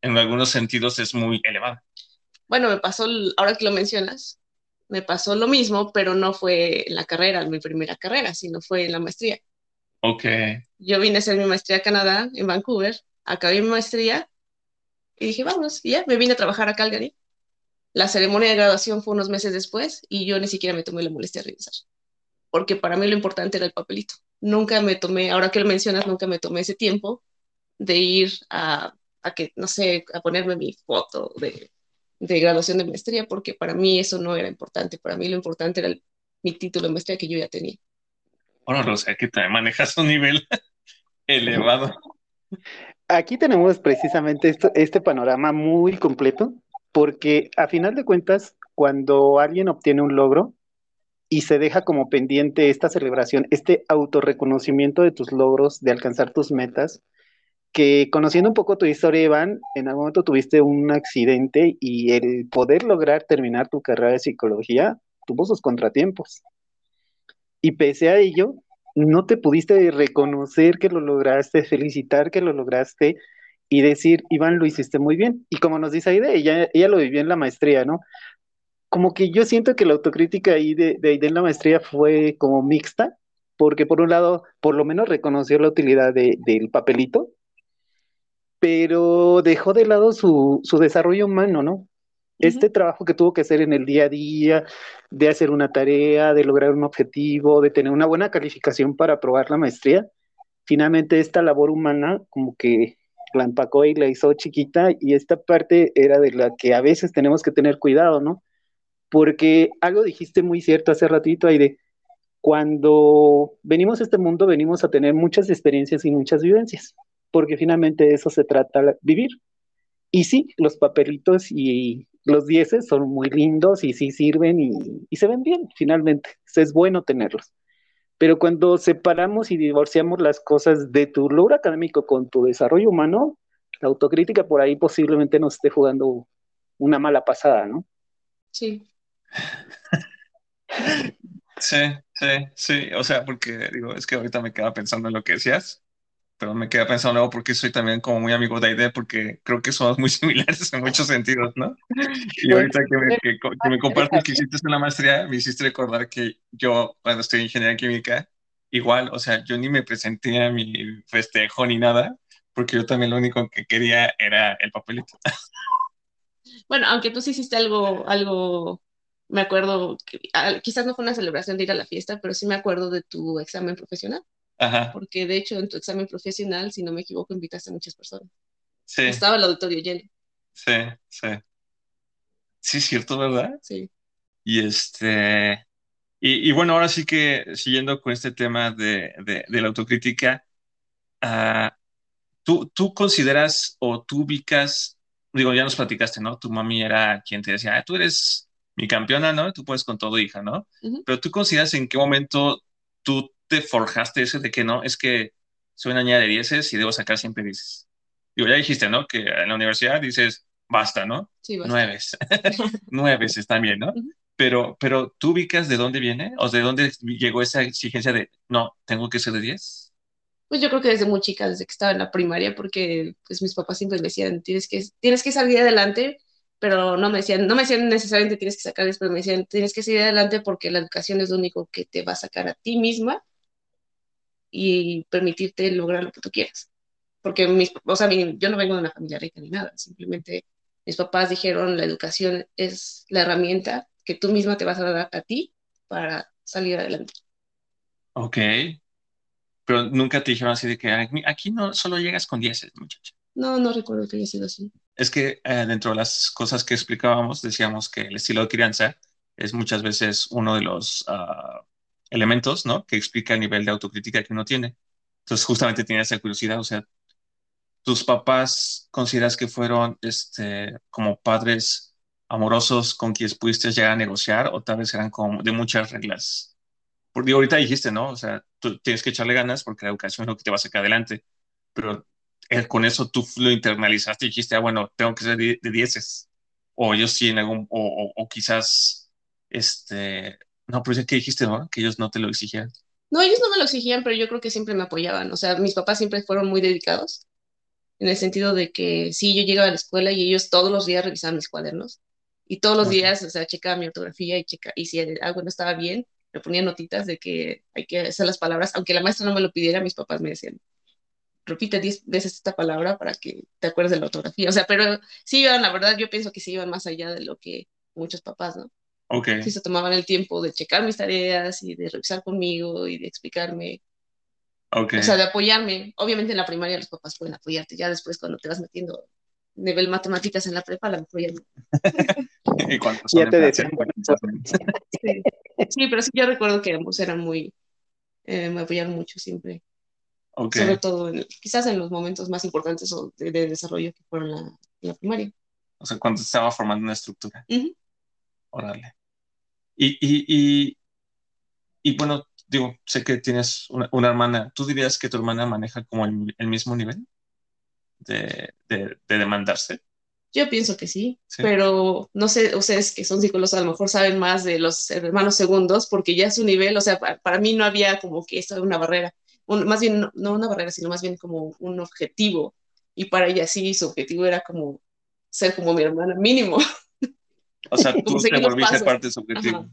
en algunos sentidos, es muy elevada. Bueno, me pasó, ahora que lo mencionas, me pasó lo mismo, pero no fue en la carrera, en mi primera carrera, sino fue en la maestría. Ok. Yo vine a hacer mi maestría a Canadá, en Vancouver, acabé mi maestría, y dije, vamos, y ya, me vine a trabajar a Calgary. La ceremonia de graduación fue unos meses después y yo ni siquiera me tomé la molestia de regresar. Porque para mí lo importante era el papelito. Nunca me tomé, ahora que lo mencionas, nunca me tomé ese tiempo de ir a, a que, no sé, a ponerme mi foto de, de graduación de maestría, porque para mí eso no era importante. Para mí lo importante era el, mi título de maestría que yo ya tenía. Bueno, Rosa, que te manejas un nivel elevado. Aquí tenemos precisamente esto, este panorama muy completo. Porque a final de cuentas, cuando alguien obtiene un logro y se deja como pendiente esta celebración, este autorreconocimiento de tus logros, de alcanzar tus metas, que conociendo un poco tu historia, Iván, en algún momento tuviste un accidente y el poder lograr terminar tu carrera de psicología tuvo sus contratiempos. Y pese a ello, no te pudiste reconocer que lo lograste, felicitar que lo lograste, y decir, Iván, lo hiciste muy bien. Y como nos dice Aide, ella, ella lo vivió en la maestría, ¿no? Como que yo siento que la autocrítica ahí de, de Aide en la maestría fue como mixta, porque por un lado, por lo menos reconoció la utilidad de, del papelito, pero dejó de lado su, su desarrollo humano, ¿no? Uh-huh. Este trabajo que tuvo que hacer en el día a día, de hacer una tarea, de lograr un objetivo, de tener una buena calificación para aprobar la maestría, finalmente esta labor humana como que la empacó y la hizo chiquita, y esta parte era de la que a veces tenemos que tener cuidado, ¿no? Porque algo dijiste muy cierto hace ratito, Aide. Cuando venimos a este mundo, venimos a tener muchas experiencias y muchas vivencias, porque finalmente de eso se trata, vivir. Y sí, los papelitos y los dieces son muy lindos y sí sirven y, y se ven bien, finalmente. Es bueno tenerlos. Pero cuando separamos y divorciamos las cosas de tu logro académico con tu desarrollo humano, la autocrítica por ahí posiblemente nos esté jugando una mala pasada, ¿no? Sí. Sí, sí, sí. O sea, porque digo, es que ahorita me quedaba pensando en lo que decías, pero me quedaba pensando luego porque soy también como muy amigo de Aide, porque creo que somos muy similares en muchos sentidos, ¿no? Y ahorita que me, que, que me compartes que hiciste una maestría, me hiciste recordar que yo, cuando estudié ingeniería química, igual, o sea, yo ni me presenté a mi festejo ni nada, porque yo también lo único que quería era el papelito. Bueno, aunque tú sí hiciste algo, algo... Me acuerdo, que, quizás no fue una celebración de ir a la fiesta, pero sí me acuerdo de tu examen profesional. Ajá. Porque, de hecho, en tu examen profesional, si no me equivoco, invitaste a muchas personas. Sí. Estaba el auditorio lleno. Sí, sí. Sí, cierto, ¿verdad? Sí. Y, este, y, y bueno, ahora sí que, siguiendo con este tema de, de, de la autocrítica, uh, ¿tú, tú consideras o tú ubicas, digo, ya nos platicaste, ¿no? Tu mami era quien te decía, ah, tú eres... mi campeona, ¿no? Tú puedes con todo, hija, ¿no? Uh-huh. Pero tú consideras en qué momento tú te forjaste ese de que no, es que soy una niña de dieces y debo sacar siempre dieces. Digo, ya dijiste, ¿no? Que en la universidad dices, basta, ¿no? Sí, basta. Nueves. Nueves están bien, ¿no? Uh-huh. Pero, pero ¿tú ubicas de dónde viene? ¿O de dónde llegó esa exigencia de, no, tengo que ser de diez? Pues yo creo que desde muy chica, desde que estaba en la primaria, porque pues, mis papás siempre me decían, tienes que, tienes que salir adelante, pero no me decían, no me decían necesariamente tienes que sacar, pero me decían tienes que seguir adelante porque la educación es lo único que te va a sacar a ti misma y permitirte lograr lo que tú quieras. Porque mis, o sea, mi, yo no vengo de una familia rica ni nada, simplemente mis papás dijeron la educación es la herramienta que tú misma te vas a dar a ti para salir adelante. Ok, pero nunca te dijeron así de que aquí no solo llegas con dieces, muchacha. No, no recuerdo que haya sido así. Es que eh, dentro de las cosas que explicábamos, decíamos que el estilo de crianza es muchas veces uno de los uh, elementos, ¿no? Que explica el nivel de autocrítica que uno tiene. Entonces, justamente tenía esa curiosidad, o sea, ¿tus papás consideras que fueron este, como padres amorosos con quienes pudiste llegar a negociar o tal vez eran como de muchas reglas? Porque ahorita dijiste, ¿no? O sea, tú tienes que echarle ganas porque la educación es lo que te va a sacar adelante, pero... con eso tú lo internalizaste y dijiste, ah, bueno, tengo que ser de, de dieces. O ellos sí en algún... O, o, o quizás... este No, pero es que dijiste, ¿no? Que ellos no te lo exigían. No, ellos no me lo exigían, pero yo creo que siempre me apoyaban. O sea, mis papás siempre fueron muy dedicados. En el sentido de que sí, yo llegaba a la escuela y ellos todos los días revisaban mis cuadernos. Y todos los uh-huh. días, o sea, checaban mi ortografía y, checa, y si algo no estaba bien, me ponían notitas de que hay que hacer las palabras. Aunque la maestra no me lo pidiera, mis papás me decían... repite diez veces esta palabra para que te acuerdes de la ortografía, o sea, pero sí iban, la verdad, yo pienso que sí iban más allá de lo que muchos papás, ¿no? Ok. Sí se tomaban el tiempo de checar mis tareas y de revisar conmigo y de explicarme. Ok. O sea, de apoyarme. Obviamente en la primaria los papás pueden apoyarte, ya después cuando te vas metiendo nivel matemáticas en la prepa, la mejor ya no. ¿Y cuántos son? Ya te decían. Sí. Sí, pero sí, yo recuerdo que ambos eran muy, eh, me apoyaron mucho siempre. Okay. Sobre todo, en, quizás en los momentos más importantes o de, de desarrollo que fueron la, la primaria. O sea, cuando estaba formando una estructura. Uh-huh. Órale. Y, y, y, y bueno, digo, sé que tienes una, una hermana. ¿Tú dirías que tu hermana maneja como el, el mismo nivel de, de, de demandarse? Yo pienso que sí, sí, pero no sé, ustedes que son psicólogos a lo mejor saben más de los hermanos segundos, porque ya su nivel, o sea, para, para mí no había como que esto era una barrera. Un, más bien, no, no una barrera, sino más bien como un objetivo. Y para ella sí, su objetivo era como ser como mi hermana, mínimo. O sea, tú te volviste parte de su objetivo. Ajá.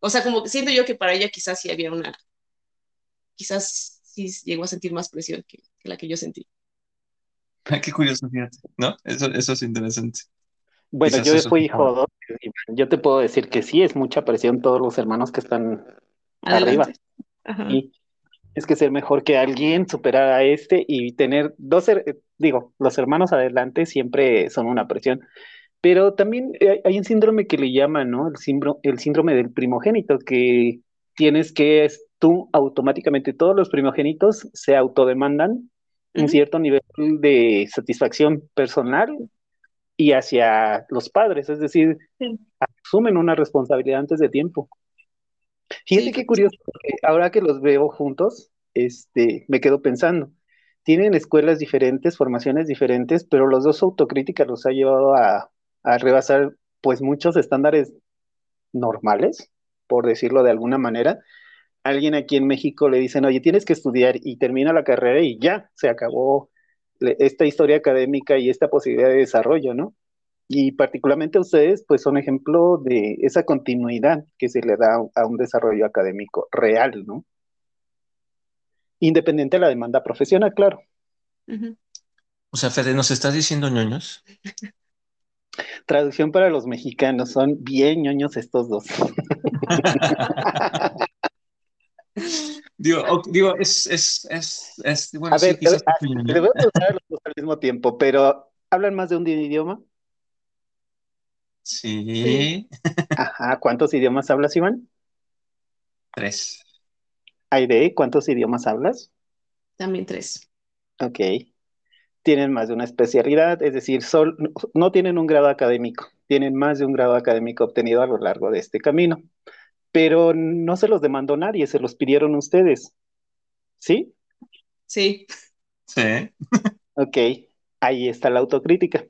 O sea, como siento yo que para ella quizás sí había una... Quizás sí llegó a sentir más presión que, que la que yo sentí. Ah, qué curioso, fíjate, ¿no? Eso, eso es interesante. Bueno, quizás yo fui hijo dos. Yo te puedo decir que sí, es mucha presión todos los hermanos que están adelante. Arriba. Ajá. Y tienes que ser mejor que alguien, superar a este y tener dos, er- digo, los hermanos adelante siempre son una presión. Pero también hay un síndrome que le llaman, ¿no? El síndrome, el síndrome del primogénito, que tienes que tú automáticamente, todos los primogénitos se autodemandan uh-huh. un cierto nivel de satisfacción personal y hacia los padres, es decir, sí. asumen una responsabilidad antes de tiempo. Fíjate sí. qué curioso, porque ahora que los veo juntos, este, me quedo pensando, tienen escuelas diferentes, formaciones diferentes, pero los dos autocrítica los ha llevado a, a rebasar pues muchos estándares normales, por decirlo de alguna manera. Alguien aquí en México le dicen, oye, tienes que estudiar y termina la carrera y ya, se acabó esta historia académica y esta posibilidad de desarrollo, ¿no? Y particularmente ustedes, pues son ejemplo de esa continuidad que se le da a un desarrollo académico real, ¿no? Independiente de la demanda profesional, claro. Uh-huh. O sea, Fede, ¿nos estás diciendo ñoños? Traducción para los mexicanos, son bien ñoños estos dos. Digo, oh, digo, es, es, es, es bueno, a sí, ver, quizás... Le voy a usar los dos al mismo tiempo, pero ¿hablan más de un idioma? Sí. Ajá, ¿cuántos idiomas hablas, Iván? Tres. Aide, ¿cuántos idiomas hablas? También tres. Ok. Tienen más de una especialidad, es decir, sol, no tienen un grado académico, tienen más de un grado académico obtenido a lo largo de este camino, pero no se los demandó nadie, se los pidieron ustedes. ¿Sí? Sí. Sí. Ok, ahí está la autocrítica.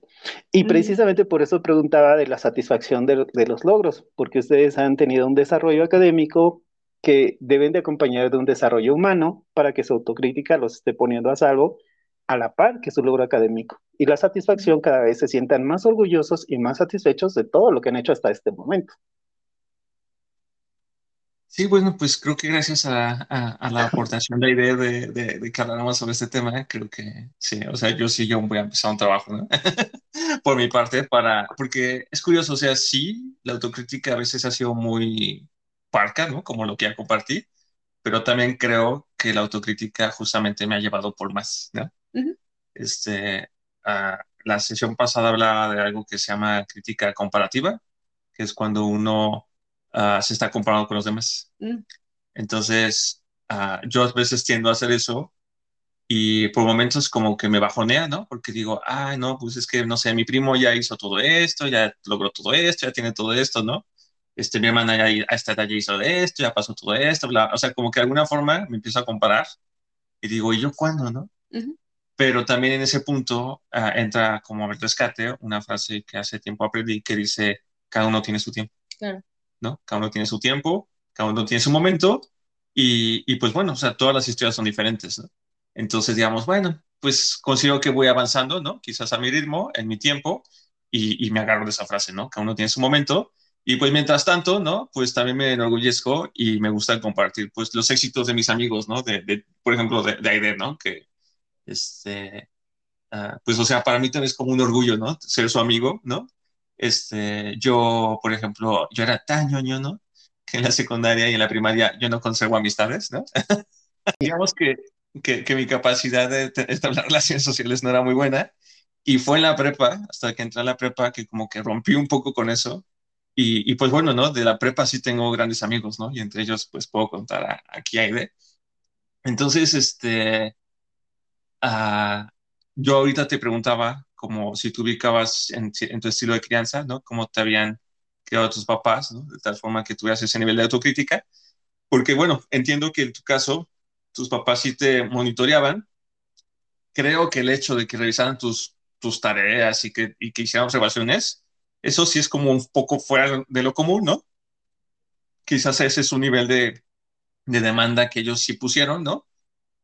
Y precisamente por eso preguntaba de la satisfacción de, de los logros, porque ustedes han tenido un desarrollo académico que deben de acompañar de un desarrollo humano para que su autocrítica los esté poniendo a salvo a la par que su logro académico. Y la satisfacción, cada vez se sientan más orgullosos y más satisfechos de todo lo que han hecho hasta este momento. Sí, bueno, pues creo que gracias a, a, a la aportación de idea de, de, de que habláramos sobre este tema, creo que sí, o sea, yo sí, yo voy a empezar un trabajo, ¿no? Por mi parte, para, porque es curioso, o sea, sí, la autocrítica a veces ha sido muy parca, ¿no? Como lo que ya compartí, pero también creo que la autocrítica justamente me ha llevado por más, ¿no? Uh-huh. Este, uh, la sesión pasada hablaba de algo que se llama crítica comparativa, que es cuando uno... Uh, se está comparando con los demás. Mm. Entonces, uh, yo a veces tiendo a hacer eso y por momentos como que me bajonea, ¿no? Porque digo, ay, no, pues es que, no sé, mi primo ya hizo todo esto, ya logró todo esto, ya tiene todo esto, ¿no? Este, mi hermana ya a esta edad ya hizo esto, ya pasó todo esto, bla. O sea, como que de alguna forma me empiezo a comparar y digo, ¿y yo cuándo, no? Uh-huh. Pero también en ese punto uh, entra como el rescate una frase que hace tiempo aprendí que dice, cada uno tiene su tiempo. Claro. ¿No? Cada uno tiene su tiempo, cada uno tiene su momento y, y pues bueno, o sea, todas las historias son diferentes, ¿no? Entonces, digamos, bueno, pues considero que voy avanzando, ¿no? Quizás a mi ritmo, en mi tiempo y, y me agarro de esa frase, ¿no? Cada uno tiene su momento y pues mientras tanto, ¿no? Pues también me enorgullezco y me gusta compartir pues los éxitos de mis amigos, ¿no? De, de, por ejemplo, de, de Aide, ¿no? Que este, uh, pues o sea, para mí también es como un orgullo, ¿no? Ser su amigo, ¿no? Este, yo, por ejemplo, yo era tan ñoño, ¿no? Que en la secundaria y en la primaria yo no conservo amistades, ¿no? Digamos que, que, que mi capacidad de establecer relaciones sociales no era muy buena. Y fue en la prepa, hasta que entré a la prepa, que como que rompí un poco con eso. Y, y pues bueno, ¿no? De la prepa sí tengo grandes amigos, ¿no? Y entre ellos, pues, puedo contar a, aquí a Aide. Entonces, este... Uh, yo ahorita te preguntaba... como si tú ubicabas en, en tu estilo de crianza, ¿no? Cómo te habían criado tus papás, ¿no? De tal forma que tuvieras ese nivel de autocrítica. Porque, bueno, entiendo que en tu caso, tus papás sí te monitoreaban. Creo que el hecho de que revisaran tus, tus tareas y que, y que hicieran observaciones, eso sí es como un poco fuera de lo común, ¿no? Quizás ese es un nivel de, de demanda que ellos sí pusieron, ¿no?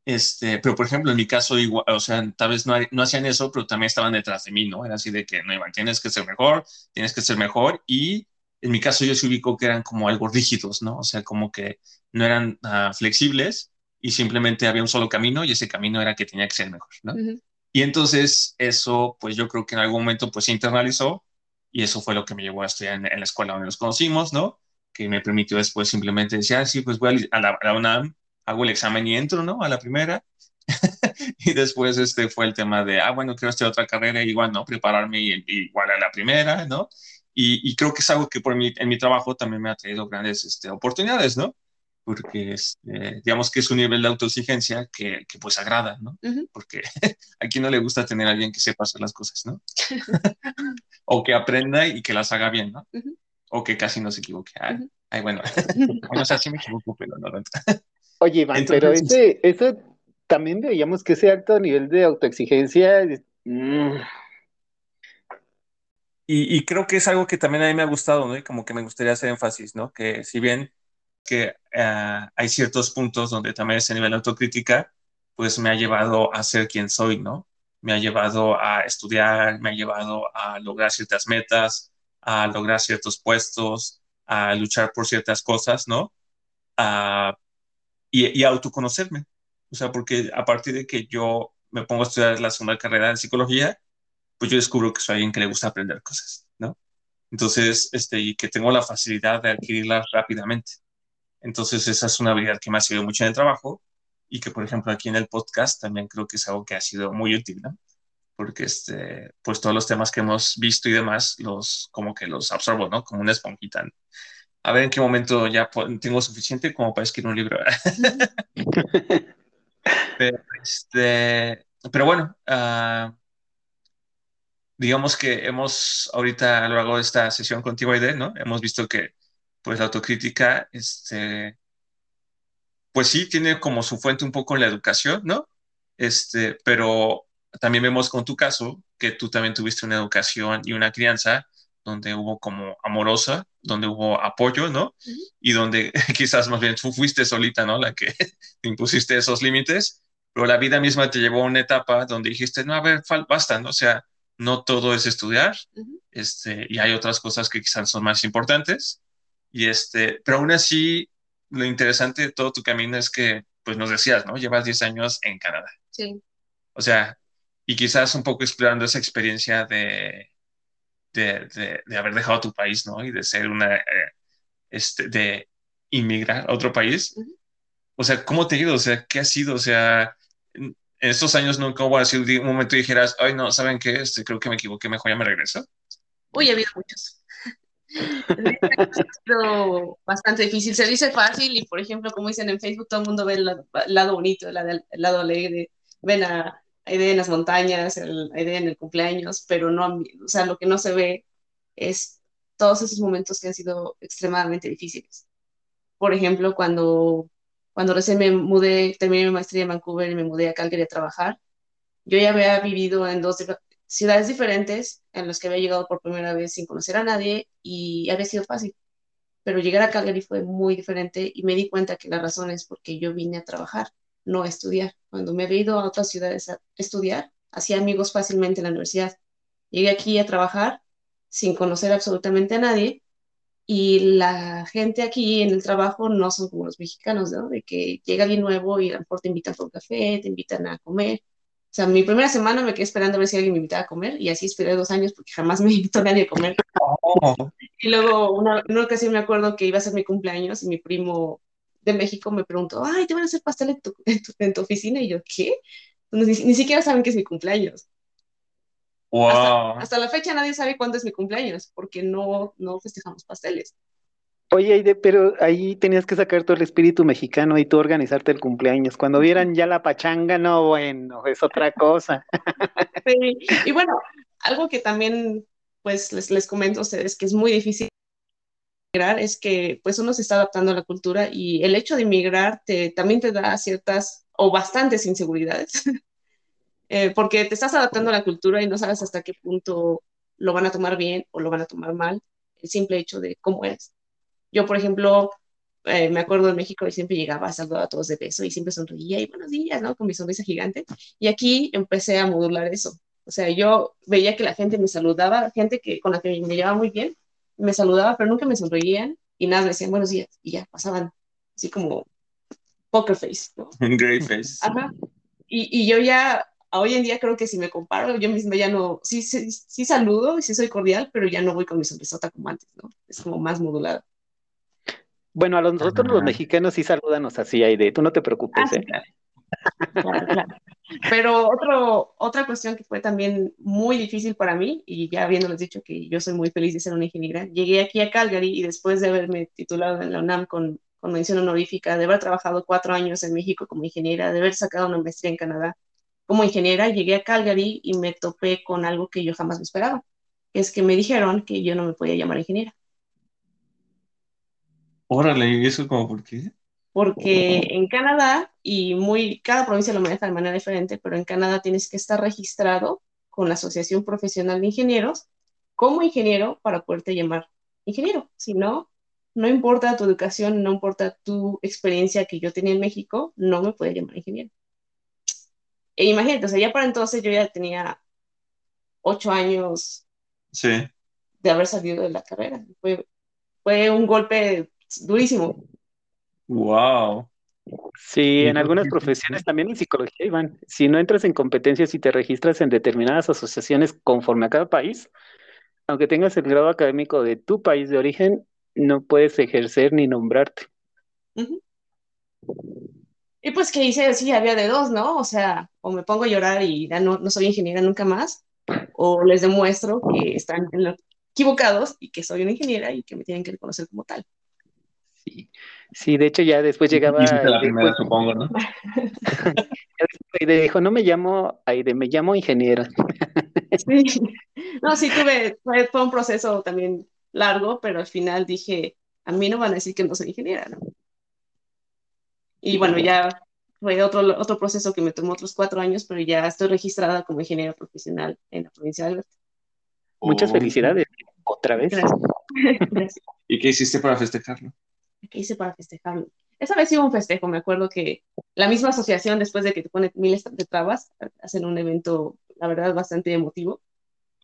Este, pero por ejemplo en mi caso igual, o sea, tal vez no, no hacían eso, pero también estaban detrás de mí, ¿no? Era así de que, no, Iván, tienes que ser mejor, tienes que ser mejor, y en mi caso yo se ubicó que eran como algo rígidos, ¿no? O sea, como que no eran uh, flexibles y simplemente había un solo camino y ese camino era que tenía que ser mejor, ¿no? Uh-huh. Y entonces eso, pues yo creo que en algún momento pues se internalizó y eso fue lo que me llevó a estudiar en, en la escuela donde nos conocimos, ¿no? Que me permitió después simplemente decir, ah, sí, pues voy a la, a la UNAM hago el examen y entro, ¿no? A la primera. Y después este fue el tema de, ah, bueno, quiero hacer otra carrera, igual, ¿no? Prepararme y, y igual a la primera, ¿no? Y, y creo que es algo que por mi, en mi trabajo también me ha traído grandes este, oportunidades, ¿no? Porque es, eh, digamos que es un nivel de autoexigencia que, que pues agrada, ¿no? Uh-huh. Porque a quien no le gusta tener a alguien que sepa hacer las cosas, ¿no? O que aprenda y que las haga bien, ¿no? Uh-huh. O que casi no se equivoque. Ay, uh-huh. ay bueno, bueno, o sea, sí me equivoco, pero no. Oye, Iván, entonces, pero ese, eso también veíamos que ese alto nivel de autoexigencia... Mmm. Y, y creo que es algo que también a mí me ha gustado, ¿no? Y como que me gustaría hacer énfasis, ¿no? Que si bien... que uh, hay ciertos puntos donde también ese nivel de autocrítica pues me ha llevado a ser quien soy, ¿no? Me ha llevado a estudiar, me ha llevado a lograr ciertas metas, a lograr ciertos puestos, a luchar por ciertas cosas, ¿no? Uh, y, y a autoconocerme. O sea, porque a partir de que yo me pongo a estudiar la segunda carrera de psicología, pues yo descubro que soy alguien que le gusta aprender cosas, ¿no? Entonces, este, y que tengo la facilidad de adquirirlas rápidamente. Entonces esa es una habilidad que me ha servido mucho en el trabajo y que, por ejemplo, aquí en el podcast también creo que es algo que ha sido muy útil, ¿no? Porque este, pues todos los temas que hemos visto y demás, los, como que los absorbo, ¿no? Como una esponjita. A ver en qué momento ya tengo suficiente como para escribir un libro. Pero, este, pero bueno, uh, digamos que hemos ahorita a lo largo de esta sesión contigo, Aide, ¿no? Hemos visto que pues la autocrítica, este, pues sí, tiene como su fuente un poco en la educación, ¿no? Este, pero también vemos con tu caso que tú también tuviste una educación y una crianza donde hubo como amorosa, donde hubo apoyo, ¿no? Uh-huh. Y donde quizás más bien tú fuiste solita, ¿no? La que te impusiste esos límites, pero la vida misma te llevó a una etapa donde dijiste, no, a ver, basta, ¿no? O sea, no todo es estudiar, uh-huh. este, y hay otras cosas que quizás son más importantes. Y este, pero aún así, lo interesante de todo tu camino es que, pues nos decías, ¿no? Llevas diez años en Canadá. Sí. O sea, y quizás un poco explorando esa experiencia de, de, de, de haber dejado tu país, ¿no? Y de ser una, eh, este, de inmigrar a otro país. Uh-huh. O sea, ¿cómo te ha ido? O sea, ¿qué ha sido? O sea, en estos años nunca hubo así un momento y dijeras, ay, no, ¿saben qué? Este, creo que me equivoqué, mejor ya me regreso. Uy, ha habido muchos. Ha sido bastante difícil, se dice fácil y por ejemplo como dicen en Facebook todo el mundo ve el lado, el lado bonito, el lado, el lado alegre, ven a Aide en las montañas, el, Aide en el cumpleaños, pero no, o sea lo que no se ve es todos esos momentos que han sido extremadamente difíciles. Por ejemplo cuando, cuando recién me mudé, terminé mi maestría en Vancouver y me mudé a Calgary a trabajar, yo ya había vivido en dos ciudades diferentes en las que había llegado por primera vez sin conocer a nadie y había sido fácil. Pero llegar a Calgary fue muy diferente y me di cuenta que la razón es porque yo vine a trabajar, no a estudiar. Cuando me había ido a otras ciudades a estudiar, hacía amigos fácilmente en la universidad. Llegué aquí a trabajar sin conocer absolutamente a nadie y la gente aquí en el trabajo no son como los mexicanos, ¿no? De que llega alguien nuevo y a lo mejor te invitan por un café, te invitan a comer. O sea, mi primera semana me quedé esperando a ver si alguien me invitaba a comer, y así esperé dos años porque jamás me invitó nadie a comer. Oh. Y luego, una, una ocasión me acuerdo que iba a ser mi cumpleaños, y mi primo de México me preguntó, ay, ¿te van a hacer pastel en tu, en tu, en tu oficina? Y yo, ¿qué? Ni, ni siquiera saben que es mi cumpleaños. Wow. Hasta, hasta la fecha nadie sabe cuándo es mi cumpleaños, porque no, no festejamos pasteles. Oye, Aide, pero ahí tenías que sacar todo el espíritu mexicano y tú organizarte el cumpleaños. Cuando vieran ya la pachanga, no, bueno, es otra cosa. Sí. Y bueno, algo que también, pues, les, les comento a ustedes que es muy difícil migrar es que, pues, uno se está adaptando a la cultura y el hecho de migrar te, también te da ciertas o bastantes inseguridades. eh, porque te estás adaptando a la cultura y no sabes hasta qué punto lo van a tomar bien o lo van a tomar mal. El simple hecho de cómo es. Yo, por ejemplo, eh, me acuerdo en México y siempre llegaba a saludar a todos de beso y siempre sonreía y buenos días, ¿no? Con mi sonrisa gigante. Y aquí empecé a modular eso. O sea, yo veía que la gente me saludaba, gente que, con la que me llevaba muy bien, me saludaba, pero nunca me sonreían y nada, me decían buenos días. Y ya, pasaban así como poker face, ¿no? Grey face. Ajá. Y, y yo ya, hoy en día creo que si me comparo, yo misma ya no, sí, sí, sí saludo y sí soy cordial, pero ya no voy con mi sonrisota como antes, ¿no? Es como más modulada. Bueno, a nosotros ah. los mexicanos sí salúdanos así, Aide, tú no te preocupes. Ah, sí, ¿eh? claro. Claro, claro. Pero otro, otra cuestión que fue también muy difícil para mí, y ya habiéndoles dicho que yo soy muy feliz de ser una ingeniera, llegué aquí a Calgary y después de haberme titulado en la UNAM con, con mención honorífica, de haber trabajado cuatro años en México como ingeniera, de haber sacado una maestría en Canadá como ingeniera, llegué a Calgary y me topé con algo que yo jamás me esperaba, que es que me dijeron que yo no me podía llamar ingeniera. Órale, ¿y eso como por qué? Porque en Canadá, y muy, cada provincia lo maneja de manera diferente, pero en Canadá tienes que estar registrado con la Asociación Profesional de Ingenieros como ingeniero para poderte llamar ingeniero. Si no, no importa tu educación, no importa tu experiencia que yo tenía en México, no me podía llamar ingeniero. E imagínate, o sea, ya para entonces yo ya tenía ocho años sí. de haber salido de la carrera. Fue, fue un golpe durísimo. Wow. Sí, en algunas profesiones, también en psicología, Iván, si no entras en competencias y te registras en determinadas asociaciones conforme a cada país, aunque tengas el grado académico de tu país de origen, no puedes ejercer ni nombrarte. Uh-huh. Y pues que hice, sí, había de dos, ¿no? O sea, o me pongo a llorar y ya no, no soy ingeniera nunca más, o les demuestro que están equivocados y que soy una ingeniera y que me tienen que reconocer como tal. Sí. sí, de hecho ya después llegaba... Y la primera, después, supongo, ¿no? Y dijo, no me llamo Aide, me llamo ingeniero. Sí. No, sí tuve, fue un proceso también largo, pero al final dije, a mí no van a decir que no soy ingeniera, ¿no? Y bueno, ya fue otro, otro proceso que me tomó otros cuatro años, pero ya estoy registrada como ingeniera profesional en la provincia de Alberta. Oh. Muchas felicidades, otra vez. Gracias. Gracias. ¿Y qué hiciste para festejarlo? ¿Qué hice para festejarlo? Esa vez iba un festejo, me acuerdo que la misma asociación, después de que te pone miles de trabas, hacen un evento, la verdad, bastante emotivo.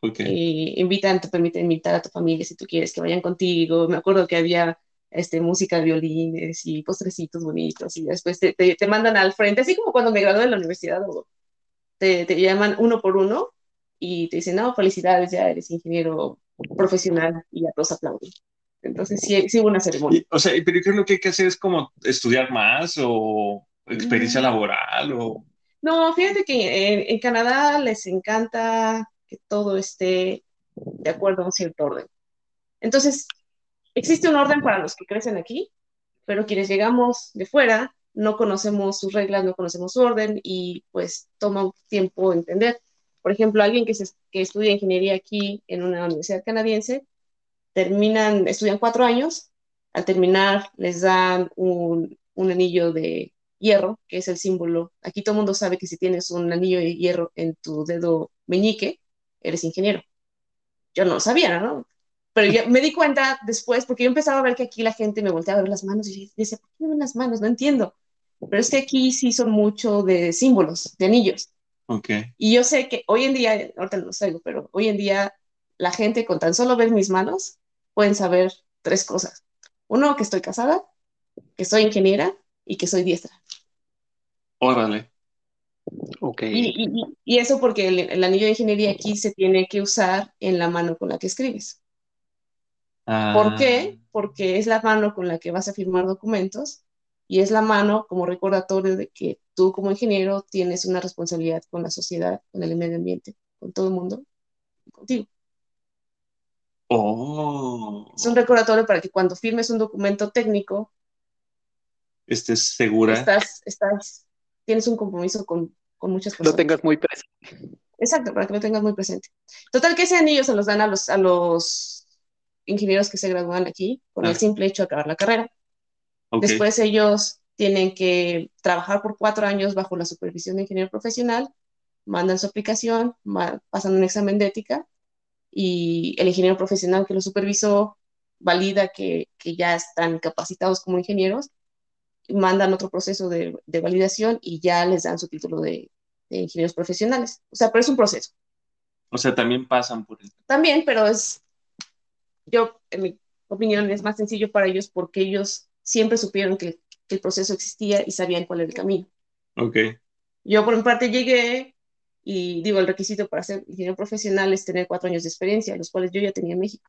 Okay. Y invitan, te permiten invitar a tu familia si tú quieres que vayan contigo. Me acuerdo que había este, música, violines y postrecitos bonitos, y después te, te, te mandan al frente, así como cuando me gradué de la universidad, te, te llaman uno por uno y te dicen, no, felicidades, ya eres ingeniero profesional, y a todos aplauden. Entonces sí, sí hubo una ceremonia. O sea, pero yo creo que lo que hay que hacer es como estudiar más o experiencia laboral o... No, fíjate que en, en Canadá les encanta que todo esté de acuerdo a un cierto orden. Entonces, existe un orden para los que crecen aquí, pero quienes llegamos de fuera no conocemos sus reglas, no conocemos su orden y pues toma tiempo entender. Por ejemplo, alguien que, se, que estudia ingeniería aquí en una universidad canadiense terminan, estudian cuatro años, al terminar les dan un, un anillo de hierro, que es el símbolo. Aquí todo el mundo sabe que si tienes un anillo de hierro en tu dedo meñique, eres ingeniero. Yo no lo sabía, ¿no? Pero yo me di cuenta después, porque yo empezaba a ver que aquí la gente me volteaba a ver las manos y decía, ¿por qué me ven las manos? No entiendo. Pero es que aquí sí son mucho de símbolos, de anillos. Okay. Y yo sé que hoy en día, ahorita no lo traigo, pero hoy en día la gente con tan solo ver mis manos pueden saber tres cosas. Uno, que estoy casada, que soy ingeniera y que soy diestra. Órale. Ok. Y, y, y eso porque el, el anillo de ingeniería aquí se tiene que usar en la mano con la que escribes. Ah. ¿Por qué? Porque es la mano con la que vas a firmar documentos y es la mano como recordatorio de que tú como ingeniero tienes una responsabilidad con la sociedad, con el medio ambiente, con todo el mundo, contigo. Oh. Es un recordatorio para que cuando firmes un documento técnico estés segura. Estás, estás, tienes un compromiso con, con muchas personas. Lo tengas muy presente. Exacto, para que lo tengas muy presente. Total, que ese anillo se los dan a los, a los ingenieros que se gradúan aquí con ah. el simple hecho de acabar la carrera. Okay. Después ellos tienen que trabajar por cuatro años bajo la supervisión de ingeniero profesional, mandan su aplicación, pasan un examen de ética, y el ingeniero profesional que lo supervisó valida que, que ya están capacitados como ingenieros, mandan otro proceso de, de validación y ya les dan su título de, de ingenieros profesionales. O sea, pero es un proceso. O sea, también pasan por eso. También, pero es, yo, en mi opinión, es más sencillo para ellos porque ellos siempre supieron que, que el proceso existía y sabían cuál era el camino. Ok. Yo, por mi parte, llegué... Y digo, el requisito para ser ingeniero profesional es tener cuatro años de experiencia, los cuales yo ya tenía en México.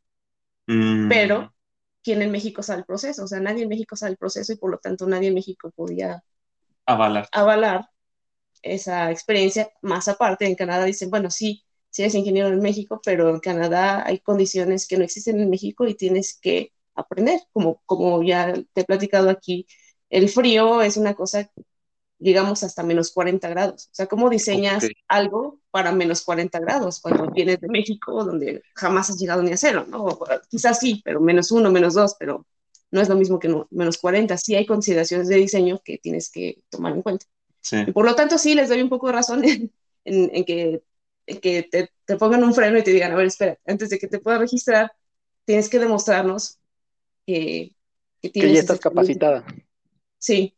Mm. Pero quién en México sabe el proceso, o sea, nadie en México sabe el proceso y por lo tanto nadie en México podía avalar, avalar esa experiencia. Más aparte, en Canadá dicen, bueno, sí, sí eres ingeniero en México, pero en Canadá hay condiciones que no existen en México y tienes que aprender, como, como ya te he platicado aquí, el frío es una cosa, digamos, hasta menos cuarenta grados. O sea, ¿cómo diseñas okay. algo para menos cuarenta grados cuando vienes de México, donde jamás has llegado ni a cero, ¿no? Quizás sí, pero menos uno, menos dos, pero no es lo mismo que no, menos cuarenta. Sí hay consideraciones de diseño que tienes que tomar en cuenta. Sí. Y por lo tanto, sí, les doy un poco de razón en, en, en que, en que te, te pongan un freno y te digan, a ver, espera, antes de que te pueda registrar, tienes que demostrarnos que, que tienes... Que ya estás capacitada. Sí.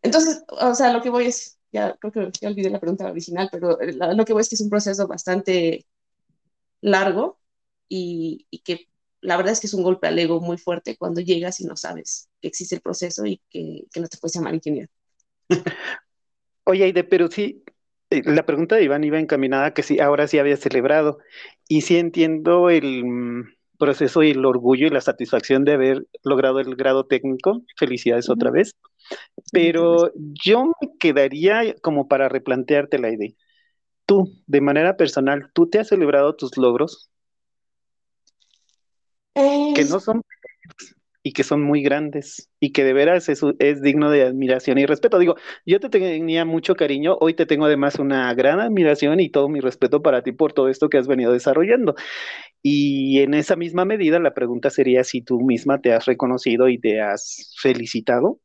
Entonces, o sea, lo que voy es, ya creo que ya olvidé la pregunta original, pero la, lo que voy es que es un proceso bastante largo y, y que la verdad es que es un golpe al ego muy fuerte cuando llegas y no sabes que existe el proceso y que, que no te puedes llamar ingeniero. Oye, Aide, pero sí, la pregunta de Iván iba encaminada a que sí, ahora sí había celebrado y sí entiendo el proceso y el orgullo y la satisfacción de haber logrado el grado técnico. Felicidades uh-huh. otra vez. Pero yo me quedaría como para replantearte la idea. Tú, de manera personal, ¿tú te has celebrado tus logros? Eh... Que no son y que son muy grandes y que de veras es, es digno de admiración y respeto. Digo, yo te tenía mucho cariño, hoy te tengo además una gran admiración y todo mi respeto para ti por todo esto que has venido desarrollando. Y en esa misma medida la pregunta sería si tú misma te has reconocido y te has felicitado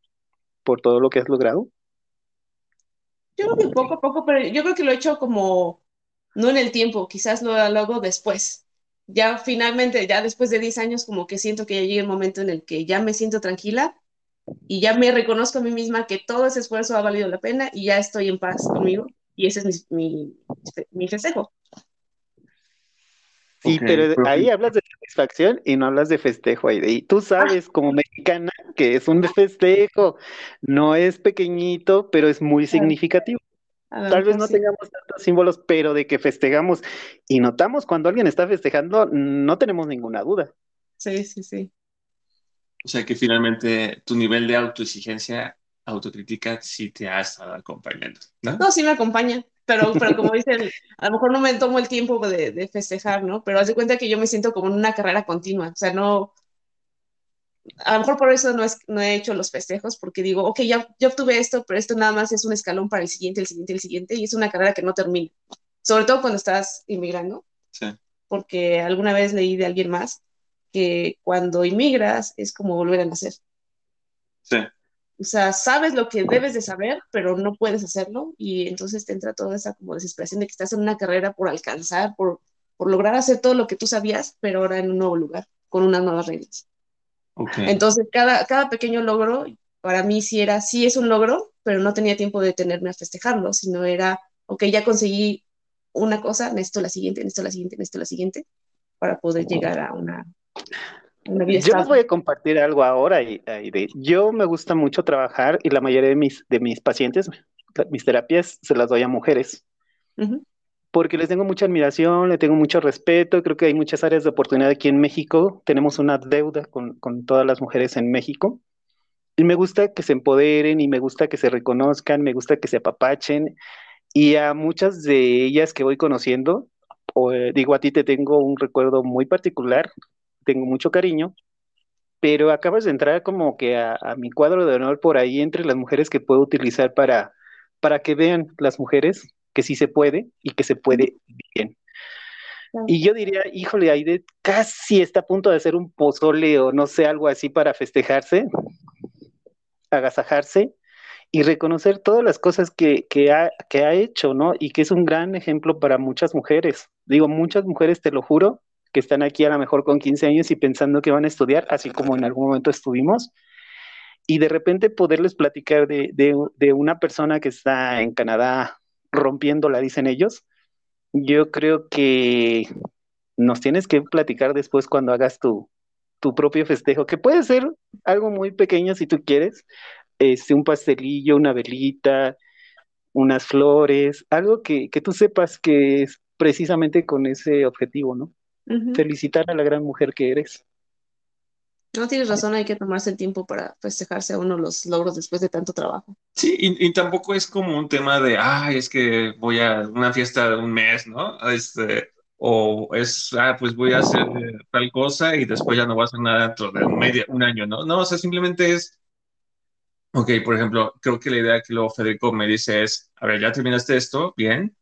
por todo lo que has logrado. Yo creo que poco a poco, pero yo creo que lo he hecho como, no en el tiempo, quizás lo hago después. Ya finalmente, ya después de diez años, como que siento que ya llega el momento en el que ya me siento tranquila y ya me reconozco a mí misma que todo ese esfuerzo ha valido la pena y ya estoy en paz conmigo. Y ese es mi, mi, mi festejo. Sí, okay, pero perfecto. Ahí hablas de satisfacción y no hablas de festejo, Aide. Y tú sabes, ah. como mexicana, que es un festejo. No es pequeñito, pero es muy claro. significativo. Ver, Tal vez no sí. tengamos tantos símbolos, pero de que festejamos y notamos cuando alguien está festejando, no tenemos ninguna duda. Sí, sí, sí. O sea que finalmente tu nivel de autoexigencia, autocrítica, sí te ha estado acompañando, ¿no? No, sí me acompaña, pero, pero como dicen, a lo mejor no me tomo el tiempo de, de festejar, ¿no? Pero haz de cuenta que yo me siento como en una carrera continua, o sea, no... A lo mejor por eso no, es, no he hecho los festejos, porque digo, ok, ya, ya obtuve esto, pero esto nada más es un escalón para el siguiente, el siguiente, el siguiente, y es una carrera que no termina, sobre todo cuando estás inmigrando, sí. porque alguna vez leí de alguien más que cuando inmigras es como volver a nacer. Sí. O sea, sabes lo que debes de saber, pero no puedes hacerlo, y entonces te entra toda esa como desesperación de que estás en una carrera por alcanzar, por, por lograr hacer todo lo que tú sabías, pero ahora en un nuevo lugar, con unas nuevas reglas. Okay. Entonces, cada, cada pequeño logro, para mí sí era, sí es un logro, pero no tenía tiempo de detenerme a festejarlo, sino era, ok, ya conseguí una cosa, necesito la siguiente, necesito la siguiente, necesito la siguiente, para poder llegar a una, una vida estable. Yo les voy a compartir algo ahora, Aide. Yo me gusta mucho trabajar y la mayoría de mis, de mis pacientes, mis terapias, se las doy a mujeres. Uh-huh. Porque les tengo mucha admiración, le tengo mucho respeto, creo que hay muchas áreas de oportunidad aquí en México, tenemos una deuda con, con todas las mujeres en México, y me gusta que se empoderen, y me gusta que se reconozcan, me gusta que se apapachen, y a muchas de ellas que voy conociendo, o, eh, digo, a ti te tengo un recuerdo muy particular, tengo mucho cariño, pero acabas de entrar como que a, a mi cuadro de honor por ahí, entre las mujeres que puedo utilizar para, para que vean las mujeres, que sí se puede y que se puede bien. Y yo diría, híjole, Aide casi está a punto de hacer un pozole o no sé, algo así para festejarse, agasajarse y reconocer todas las cosas que, que, ha, que ha hecho, ¿no? Y que es un gran ejemplo para muchas mujeres. Digo, muchas mujeres, te lo juro, que están aquí a lo mejor con quince años y pensando que van a estudiar, así como en algún momento estuvimos. Y de repente poderles platicar de, de, de una persona que está en Canadá, rompiéndola, dicen ellos. Yo creo que nos tienes que platicar después cuando hagas tu, tu propio festejo, que puede ser algo muy pequeño si tú quieres, este, un pastelillo, una velita, unas flores, algo que, que tú sepas que es precisamente con ese objetivo, ¿no? Uh-huh. Felicitar a la gran mujer que eres. No, tienes razón, hay que tomarse el tiempo para festejarse a uno los logros después de tanto trabajo. Sí, y, y tampoco es como un tema de, ay, es que voy a una fiesta de un mes, ¿no? Este, o es, ah, pues voy a hacer tal cosa y después ya no voy a hacer nada dentro de media, un año, ¿no? No, o sea, simplemente es, ok, por ejemplo, creo que la idea que luego Federico me dice es, a ver, ya terminaste esto, bien,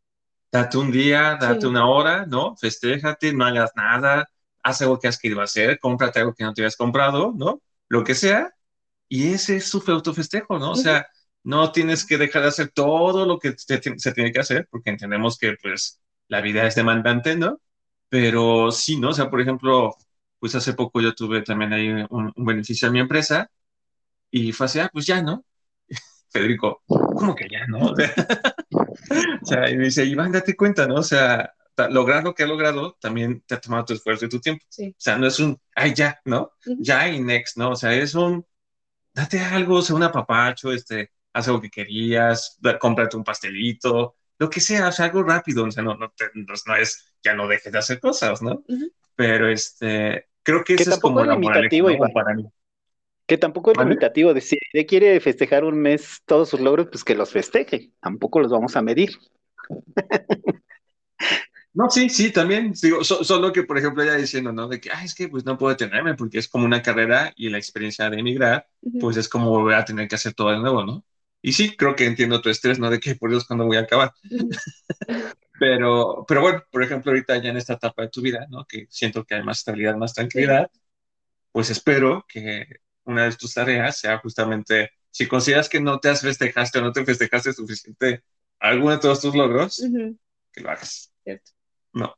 date un día, date sí. una hora, ¿no? Festéjate, no hagas nada. Haz algo que has querido hacer, cómprate algo que no te habías comprado, ¿no? Lo que sea, y ese es su autofestejo, ¿no? O sea, no tienes que dejar de hacer todo lo que se, se tiene que hacer, porque entendemos que, pues, la vida es demandante, ¿no? Pero sí, ¿no? O sea, por ejemplo, pues hace poco yo tuve también ahí un, un beneficio a mi empresa, y fue así, ah, pues ya, ¿no? Federico, ¿cómo que ya, no? O sea, o sea, y me dice, Iván, date cuenta, ¿no? O sea, lograr lo que ha logrado también te ha tomado tu esfuerzo y tu tiempo. Sí. O sea, no es un, ay, ya, ¿no? Uh-huh. Ya y next, ¿no? O sea, es un, date algo, o sea, un apapacho, este, haz algo que querías, da, cómprate un pastelito, lo que sea, o sea, algo rápido, o sea, no, no, te, no, no es, ya no dejes de hacer cosas, ¿no? Uh-huh. Pero, este, creo que, que eso es como la limitativo, moral, ¿no? Para mí. Que tampoco es ¿Vale? limitativo decir, si él quiere festejar un mes todos sus logros, pues que los festeje, tampoco los vamos a medir. No, sí, sí, también, digo, so, solo que, por ejemplo, ella diciendo, ¿no? De que, ah, es que pues no puedo detenerme porque es como una carrera y la experiencia de emigrar, uh-huh. pues es como volver a tener que hacer todo de nuevo, ¿no? Y sí, creo que entiendo tu estrés, ¿no? De que, por Dios, ¿cuándo voy a acabar? pero, pero bueno, por ejemplo, ahorita ya en esta etapa de tu vida, ¿no? Que siento que hay más estabilidad, más tranquilidad, pues espero que una de tus tareas sea justamente, si consideras que no te has festejaste o no te festejaste suficiente alguno de todos tus logros, uh-huh. que lo hagas. Cierto. No.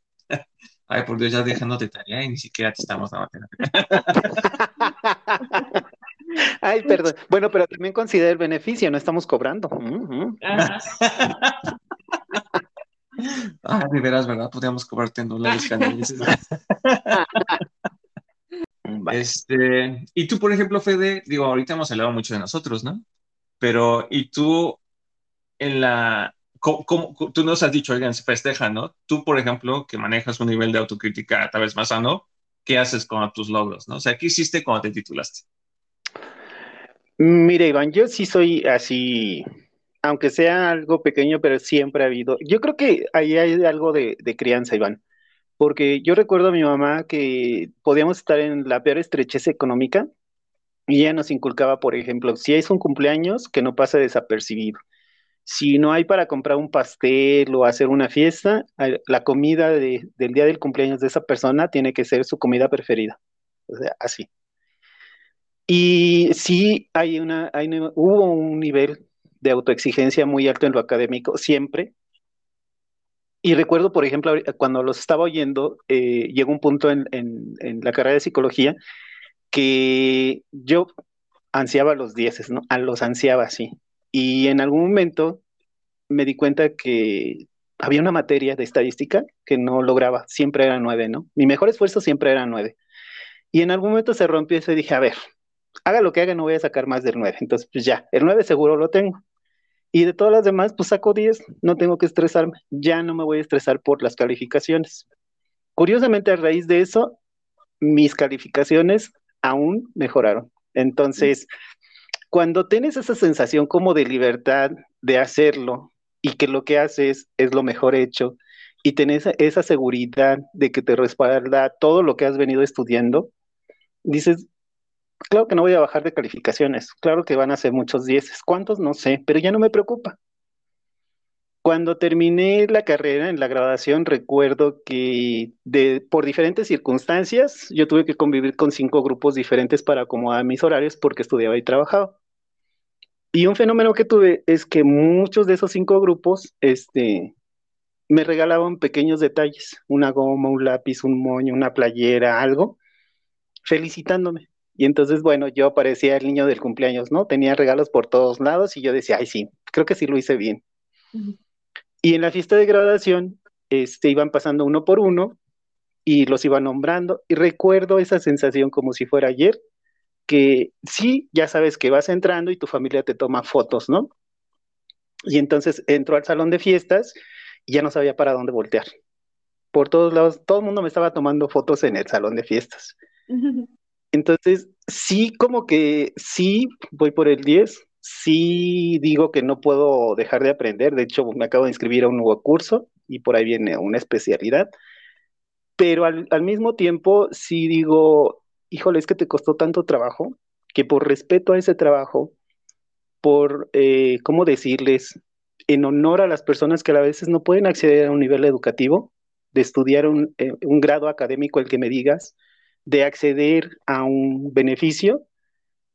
Ay, por Dios, ya dejando de tarea y ni siquiera te estamos dando tarea. Ay, perdón. Bueno, pero también considera el beneficio, no estamos cobrando. Uh-huh. Ay, de veras, ¿verdad? Podríamos cobrarte en dólares canadienses. Este, y tú, por ejemplo, Fede, digo, ahorita hemos hablado mucho de nosotros, ¿no? Pero, ¿y tú en la... ¿Cómo, cómo, tú nos has dicho, oigan, se festeja, ¿no? Tú, por ejemplo, que manejas un nivel de autocrítica tal vez más sano, ¿qué haces con tus logros, no? O sea, ¿qué hiciste cuando te titulaste? Mira, Iván, yo sí soy así, aunque sea algo pequeño, pero siempre ha habido. Yo creo que ahí hay algo de, de crianza, Iván, porque yo recuerdo a mi mamá que podíamos estar en la peor estrechez económica y ella nos inculcaba, por ejemplo, si es un cumpleaños, que no pase desapercibido. Si no hay para comprar un pastel o hacer una fiesta, la comida de, del día del cumpleaños de esa persona tiene que ser su comida preferida. O sea, así. Y sí, hay una, hay, hubo un nivel de autoexigencia muy alto en lo académico, siempre. Y recuerdo, por ejemplo, cuando los estaba oyendo, eh, llegó un punto en, en, en la carrera de psicología que yo ansiaba los dieces, ¿no? A los ansiaba, sí. Y en algún momento me di cuenta que había una materia de estadística que no lograba, siempre era nueve, ¿no? Mi mejor esfuerzo siempre era nueve. Y en algún momento se rompió eso y dije, a ver, haga lo que haga, no voy a sacar más del nueve. Entonces, pues ya, el nueve seguro lo tengo. Y de todas las demás, pues saco diez, no tengo que estresarme, ya no me voy a estresar por las calificaciones. Curiosamente, a raíz de eso, mis calificaciones aún mejoraron. Entonces... Mm. Cuando tienes esa sensación como de libertad de hacerlo y que lo que haces es lo mejor hecho y tenés esa seguridad de que te respalda todo lo que has venido estudiando, dices, claro que no voy a bajar de calificaciones, claro que van a ser muchos dieces, ¿cuántos? No sé, pero ya no me preocupa. Cuando terminé la carrera en la graduación, recuerdo que de, por diferentes circunstancias yo tuve que convivir con cinco grupos diferentes para acomodar mis horarios porque estudiaba y trabajaba. Y un fenómeno que tuve es que muchos de esos cinco grupos este, me regalaban pequeños detalles, una goma, un lápiz, un moño, una playera, algo, felicitándome. Y entonces, bueno, yo parecía el niño del cumpleaños, ¿no? Tenía regalos por todos lados y yo decía, ay, sí, creo que sí lo hice bien. Y en la fiesta de graduación, este, iban pasando uno por uno y los iban nombrando. Y recuerdo esa sensación como si fuera ayer, que sí, ya sabes que vas entrando y tu familia te toma fotos, ¿no? Y entonces entró al salón de fiestas y ya no sabía para dónde voltear. Por todos lados, todo el mundo me estaba tomando fotos en el salón de fiestas. Entonces, sí, como que sí, voy por el diez, sí digo que no puedo dejar de aprender, de hecho me acabo de inscribir a un nuevo curso y por ahí viene una especialidad, pero al, al mismo tiempo sí digo, híjole, es que te costó tanto trabajo, que por respeto a ese trabajo, por, eh, ¿cómo decirles?, en honor a las personas que a veces no pueden acceder a un nivel educativo, de estudiar un, eh, un grado académico, el que me digas, de acceder a un beneficio,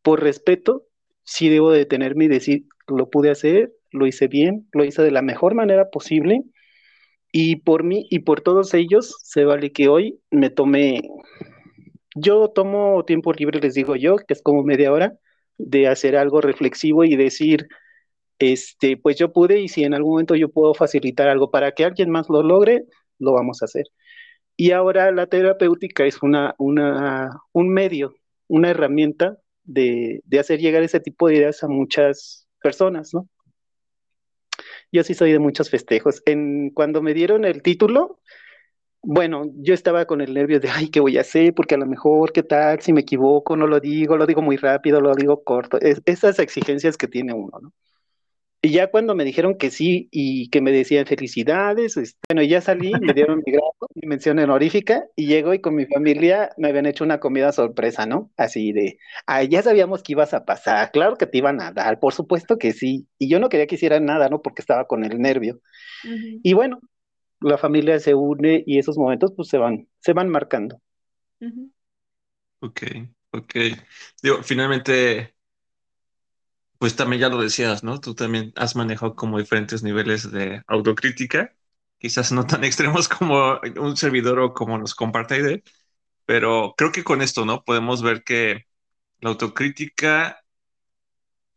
por respeto, sí debo detenerme y decir, lo pude hacer, lo hice bien, lo hice de la mejor manera posible, y por mí y por todos ellos, se vale que hoy me tome, yo tomo tiempo libre, les digo yo, que es como media hora, de hacer algo reflexivo y decir, este, pues yo pude, y si en algún momento yo puedo facilitar algo para que alguien más lo logre, lo vamos a hacer. Y ahora la terapéutica es una, una, un medio, una herramienta de, de hacer llegar ese tipo de ideas a muchas personas, ¿no? Yo sí soy de muchos festejos. En, cuando me dieron el título, bueno, yo estaba con el nervio de, ay, ¿qué voy a hacer? Porque a lo mejor, ¿qué tal? Si me equivoco, no lo digo, lo digo muy rápido, lo digo corto. Es, esas exigencias que tiene uno, ¿no? Y ya cuando me dijeron que sí y que me decían felicidades, este, bueno, ya salí, me dieron mi grado, mi mención honorífica, y llego y con mi familia me habían hecho una comida sorpresa, ¿no? Así de, ay, ya sabíamos que ibas a pasar, claro que te iban a dar, por supuesto que sí. Y yo no quería que hicieran nada, ¿no? Porque estaba con el nervio. Uh-huh. Y bueno, la familia se une y esos momentos pues se van, se van marcando. Uh-huh. Ok, ok. Digo, finalmente... Pues también ya lo decías, ¿no? Tú también has manejado como diferentes niveles de autocrítica, quizás no tan extremos como un servidor o como nos comparte Aide, pero creo que con esto, ¿no? Podemos ver que la autocrítica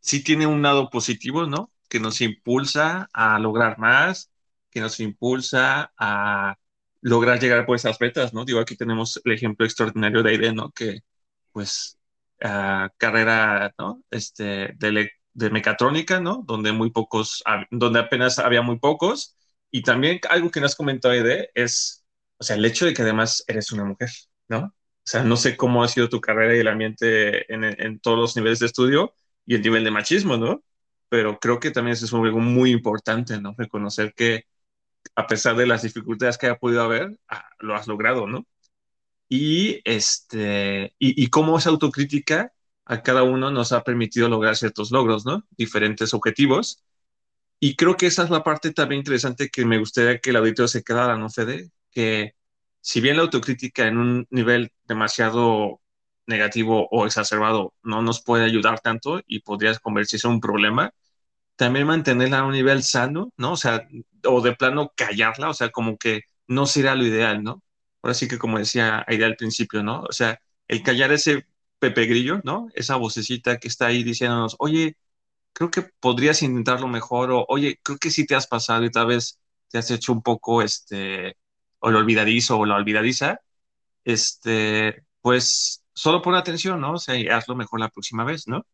sí tiene un lado positivo, ¿no? Que nos impulsa a lograr más, que nos impulsa a lograr llegar por esas metas, ¿no? Digo, aquí tenemos el ejemplo extraordinario de Aide, ¿no? Que, pues... Uh, carrera, ¿no? Este, de, de mecatrónica, ¿no? Donde muy pocos, donde apenas había muy pocos, y también algo que nos comentó Aide es, o sea, el hecho de que además eres una mujer, ¿no? O sea, no sé cómo ha sido tu carrera y el ambiente en, en todos los niveles de estudio y el nivel de machismo, ¿no? Pero creo que también eso es algo muy importante, ¿no? Reconocer que a pesar de las dificultades que haya podido haber, lo has logrado, ¿no? Y, este, y, y cómo esa autocrítica a cada uno nos ha permitido lograr ciertos logros, ¿no? Diferentes objetivos. Y creo que esa es la parte también interesante que me gustaría que el auditorio se quedara, ¿no, Fede? Que si bien la autocrítica en un nivel demasiado negativo o exacerbado no nos puede ayudar tanto y podría convertirse en un problema, también mantenerla a un nivel sano, ¿no? O sea, o de plano callarla, o sea, como que no será lo ideal, ¿no? Ahora sí que como decía Aide al principio, ¿no? O sea, el callar ese Pepe Grillo, ¿no? Esa vocecita que está ahí diciéndonos, oye, creo que podrías intentarlo mejor, o oye, creo que sí te has pasado y tal vez te has hecho un poco, este, o lo olvidadizo o la olvidadiza, este, pues solo pon atención, ¿no? O sea, y hazlo mejor la próxima vez, ¿no?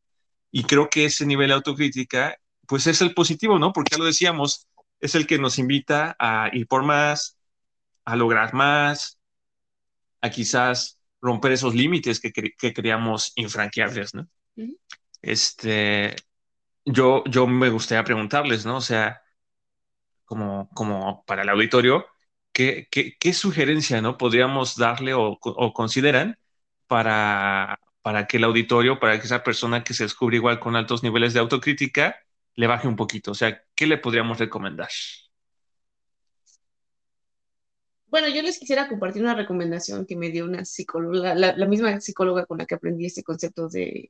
Y creo que ese nivel de autocrítica, pues es el positivo, ¿no? Porque ya lo decíamos, es el que nos invita a ir por más, a lograr más, a quizás romper esos límites que, cre que creíamos infranqueables, ¿no? Uh-huh. Este, yo, yo me gustaría preguntarles, ¿no? O sea, como, como para el auditorio, ¿qué, qué, qué sugerencia, ¿no? podríamos darle o, o consideran para, para que el auditorio, para que esa persona que se descubre igual con altos niveles de autocrítica, le baje un poquito? O sea, ¿qué le podríamos recomendar? Bueno, yo les quisiera compartir una recomendación que me dio una psicóloga, la, la misma psicóloga con la que aprendí este concepto de,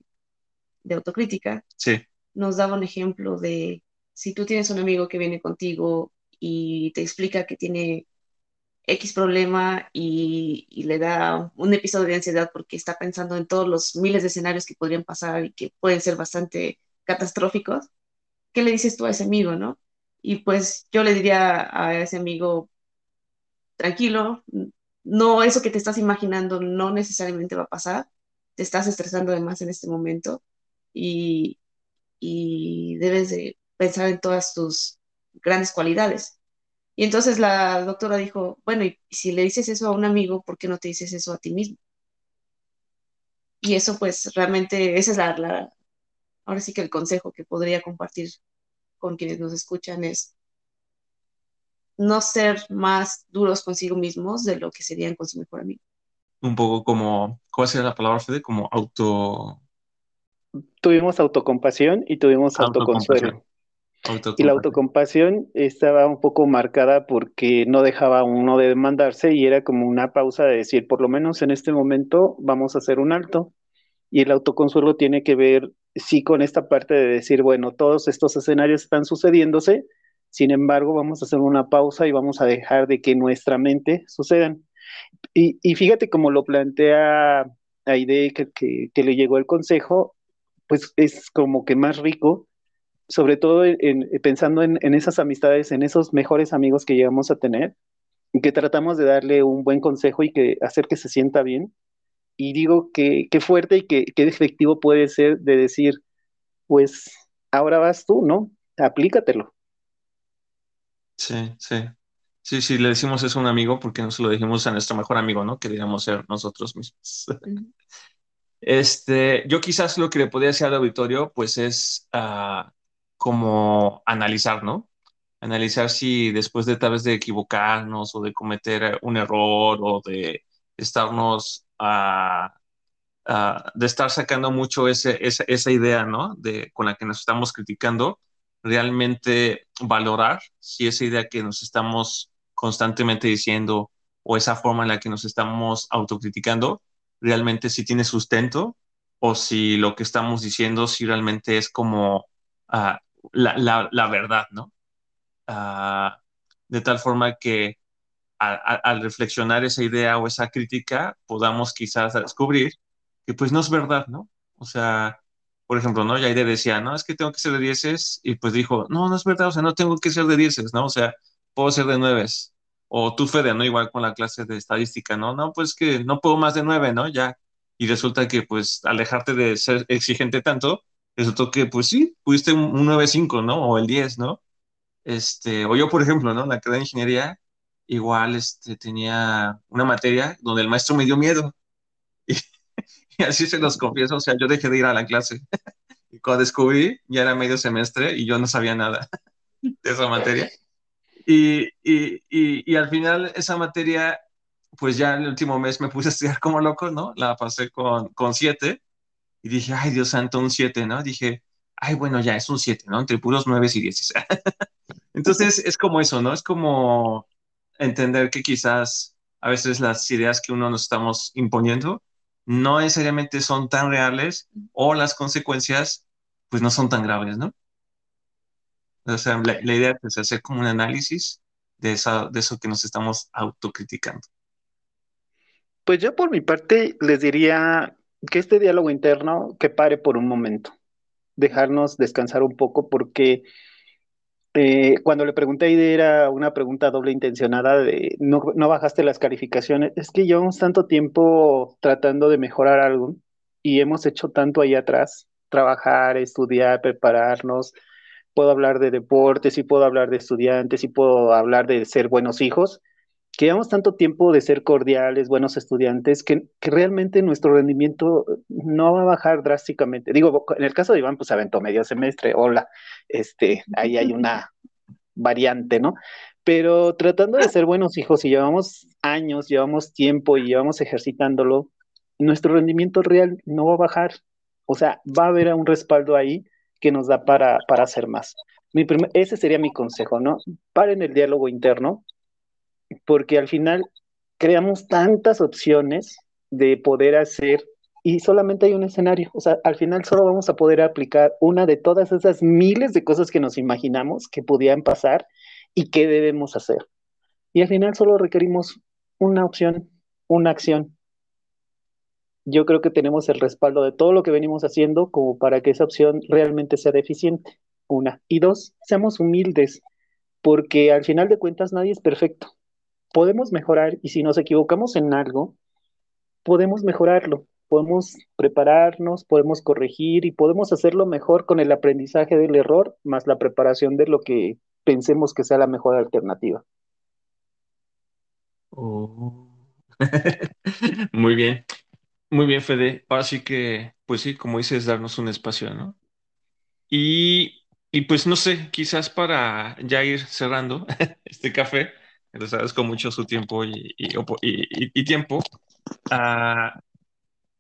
de autocrítica. Sí. Nos daba un ejemplo de si tú tienes un amigo que viene contigo y te explica que tiene X problema y, y le da un episodio de ansiedad porque está pensando en todos los miles de escenarios que podrían pasar y que pueden ser bastante catastróficos, ¿qué le dices tú a ese amigo, no? Y pues yo le diría a ese amigo... Tranquilo, no, eso que te estás imaginando no necesariamente va a pasar, te estás estresando de más en este momento y, y debes de pensar en todas tus grandes cualidades. Y entonces la doctora dijo, bueno, y si le dices eso a un amigo, ¿por qué no te dices eso a ti mismo? Y eso pues realmente, ese es la, la, ahora sí que el consejo que podría compartir con quienes nos escuchan es no ser más duros consigo mismos de lo que serían con su mejor amigo. Un poco como, ¿cuál sería la palabra, Fede? Como auto... Tuvimos autocompasión y tuvimos autoconsuelo. Y la autocompasión estaba un poco marcada porque no dejaba uno de demandarse y era como una pausa de decir, por lo menos en este momento vamos a hacer un alto. Y el autoconsuelo tiene que ver, sí, con esta parte de decir, bueno, todos estos escenarios están sucediéndose, sin embargo, vamos a hacer una pausa y vamos a dejar de que nuestra mente sucedan. Y, y fíjate cómo lo plantea Aide, que, que, que le llegó el consejo, pues es como que más rico, sobre todo en, en, pensando en, en esas amistades, en esos mejores amigos que llegamos a tener, y que tratamos de darle un buen consejo y que hacer que se sienta bien. Y digo que qué fuerte y que qué efectivo puede ser de decir, pues ahora vas tú, ¿no? Aplícatelo. Sí, sí. Sí, sí, le decimos eso a un amigo porque no se lo dijimos a nuestro mejor amigo, ¿no? Que digamos ser nosotros mismos. Mm-hmm. Este, yo quizás lo que le podría decir al auditorio, pues es uh, como analizar, ¿no? Analizar si después de tal vez de equivocarnos o de cometer un error o de estarnos, uh, uh, de estar sacando mucho ese, esa, esa idea, ¿no? De, con la que nos estamos criticando, realmente valorar si esa idea que nos estamos constantemente diciendo o esa forma en la que nos estamos autocriticando, realmente si tiene sustento o si lo que estamos diciendo si realmente es como uh, la, la, la verdad, ¿no? Uh, de tal forma que a, a, al reflexionar esa idea o esa crítica podamos quizás descubrir que pues no es verdad, ¿no? O sea, por ejemplo, ¿no? Yair decía, no, es que tengo que ser de dieces y pues dijo, no, no es verdad, o sea, no tengo que ser de dieces, ¿no? O sea, puedo ser de nueves. O tú, Fede, ¿no? Igual con la clase de estadística, ¿no? No, pues que no puedo más de nueve, ¿no? Ya. Y resulta que, pues, al dejarte de ser exigente tanto, resultó que, pues sí, pudiste un nueve punto cinco, ¿no? O el diez, ¿no? Este, o yo, por ejemplo, ¿no? En la carrera de ingeniería, igual este, tenía una materia donde el maestro me dio miedo. Y, y así se los confieso, o sea, yo dejé de ir a la clase. Y cuando descubrí, ya era medio semestre y yo no sabía nada de esa materia. Y, y, y, y al final esa materia, pues ya el último mes me puse a estudiar como loco, ¿no? La pasé con, con siete y dije, ay, Dios santo, un siete, ¿no? Dije, ay, bueno, ya es un siete, ¿no? Entre puros nueve y diez. Entonces es como eso, ¿no? Es como entender que quizás a veces las ideas que uno nos estamos imponiendo no necesariamente son tan reales o las consecuencias, pues no son tan graves, ¿no? O sea, la, la idea es hacer como un análisis de, esa, de eso que nos estamos autocriticando. Pues yo por mi parte les diría que este diálogo interno que pare por un momento, dejarnos descansar un poco porque eh, cuando le pregunté a Aide era una pregunta doble intencionada de no, no bajaste las calificaciones, es que llevamos tanto tiempo tratando de mejorar algo y hemos hecho tanto ahí atrás, trabajar, estudiar, prepararnos. Puedo hablar de deportes y puedo hablar de estudiantes y puedo hablar de ser buenos hijos, que llevamos tanto tiempo de ser cordiales, buenos estudiantes, que, que realmente nuestro rendimiento no va a bajar drásticamente. Digo, en el caso de Iván, pues aventó medio semestre, hola, este, ahí hay una variante, ¿no? Pero tratando de ser buenos hijos y llevamos años, llevamos tiempo y llevamos ejercitándolo, nuestro rendimiento real no va a bajar. O sea, va a haber un respaldo ahí que nos da para, para hacer más. Mi primer, ese sería mi consejo, ¿no? Paren el diálogo interno, porque al final creamos tantas opciones de poder hacer, y solamente hay un escenario, o sea, al final solo vamos a poder aplicar una de todas esas miles de cosas que nos imaginamos que podían pasar y qué debemos hacer. Y al final solo requerimos una opción, una acción. Yo creo que tenemos el respaldo de todo lo que venimos haciendo como para que esa opción realmente sea eficiente, una. Y dos, seamos humildes, porque al final de cuentas nadie es perfecto. Podemos mejorar, y si nos equivocamos en algo, podemos mejorarlo, podemos prepararnos, podemos corregir, y podemos hacerlo mejor con el aprendizaje del error, más la preparación de lo que pensemos que sea la mejor alternativa. Oh. Muy bien. Muy bien, Fede. Ahora sí que, pues sí, como dices, darnos un espacio, ¿no? Y, y pues no sé, quizás para ya ir cerrando este café, les agradezco mucho su tiempo y, y, opo- y- y- y tiempo. Ah,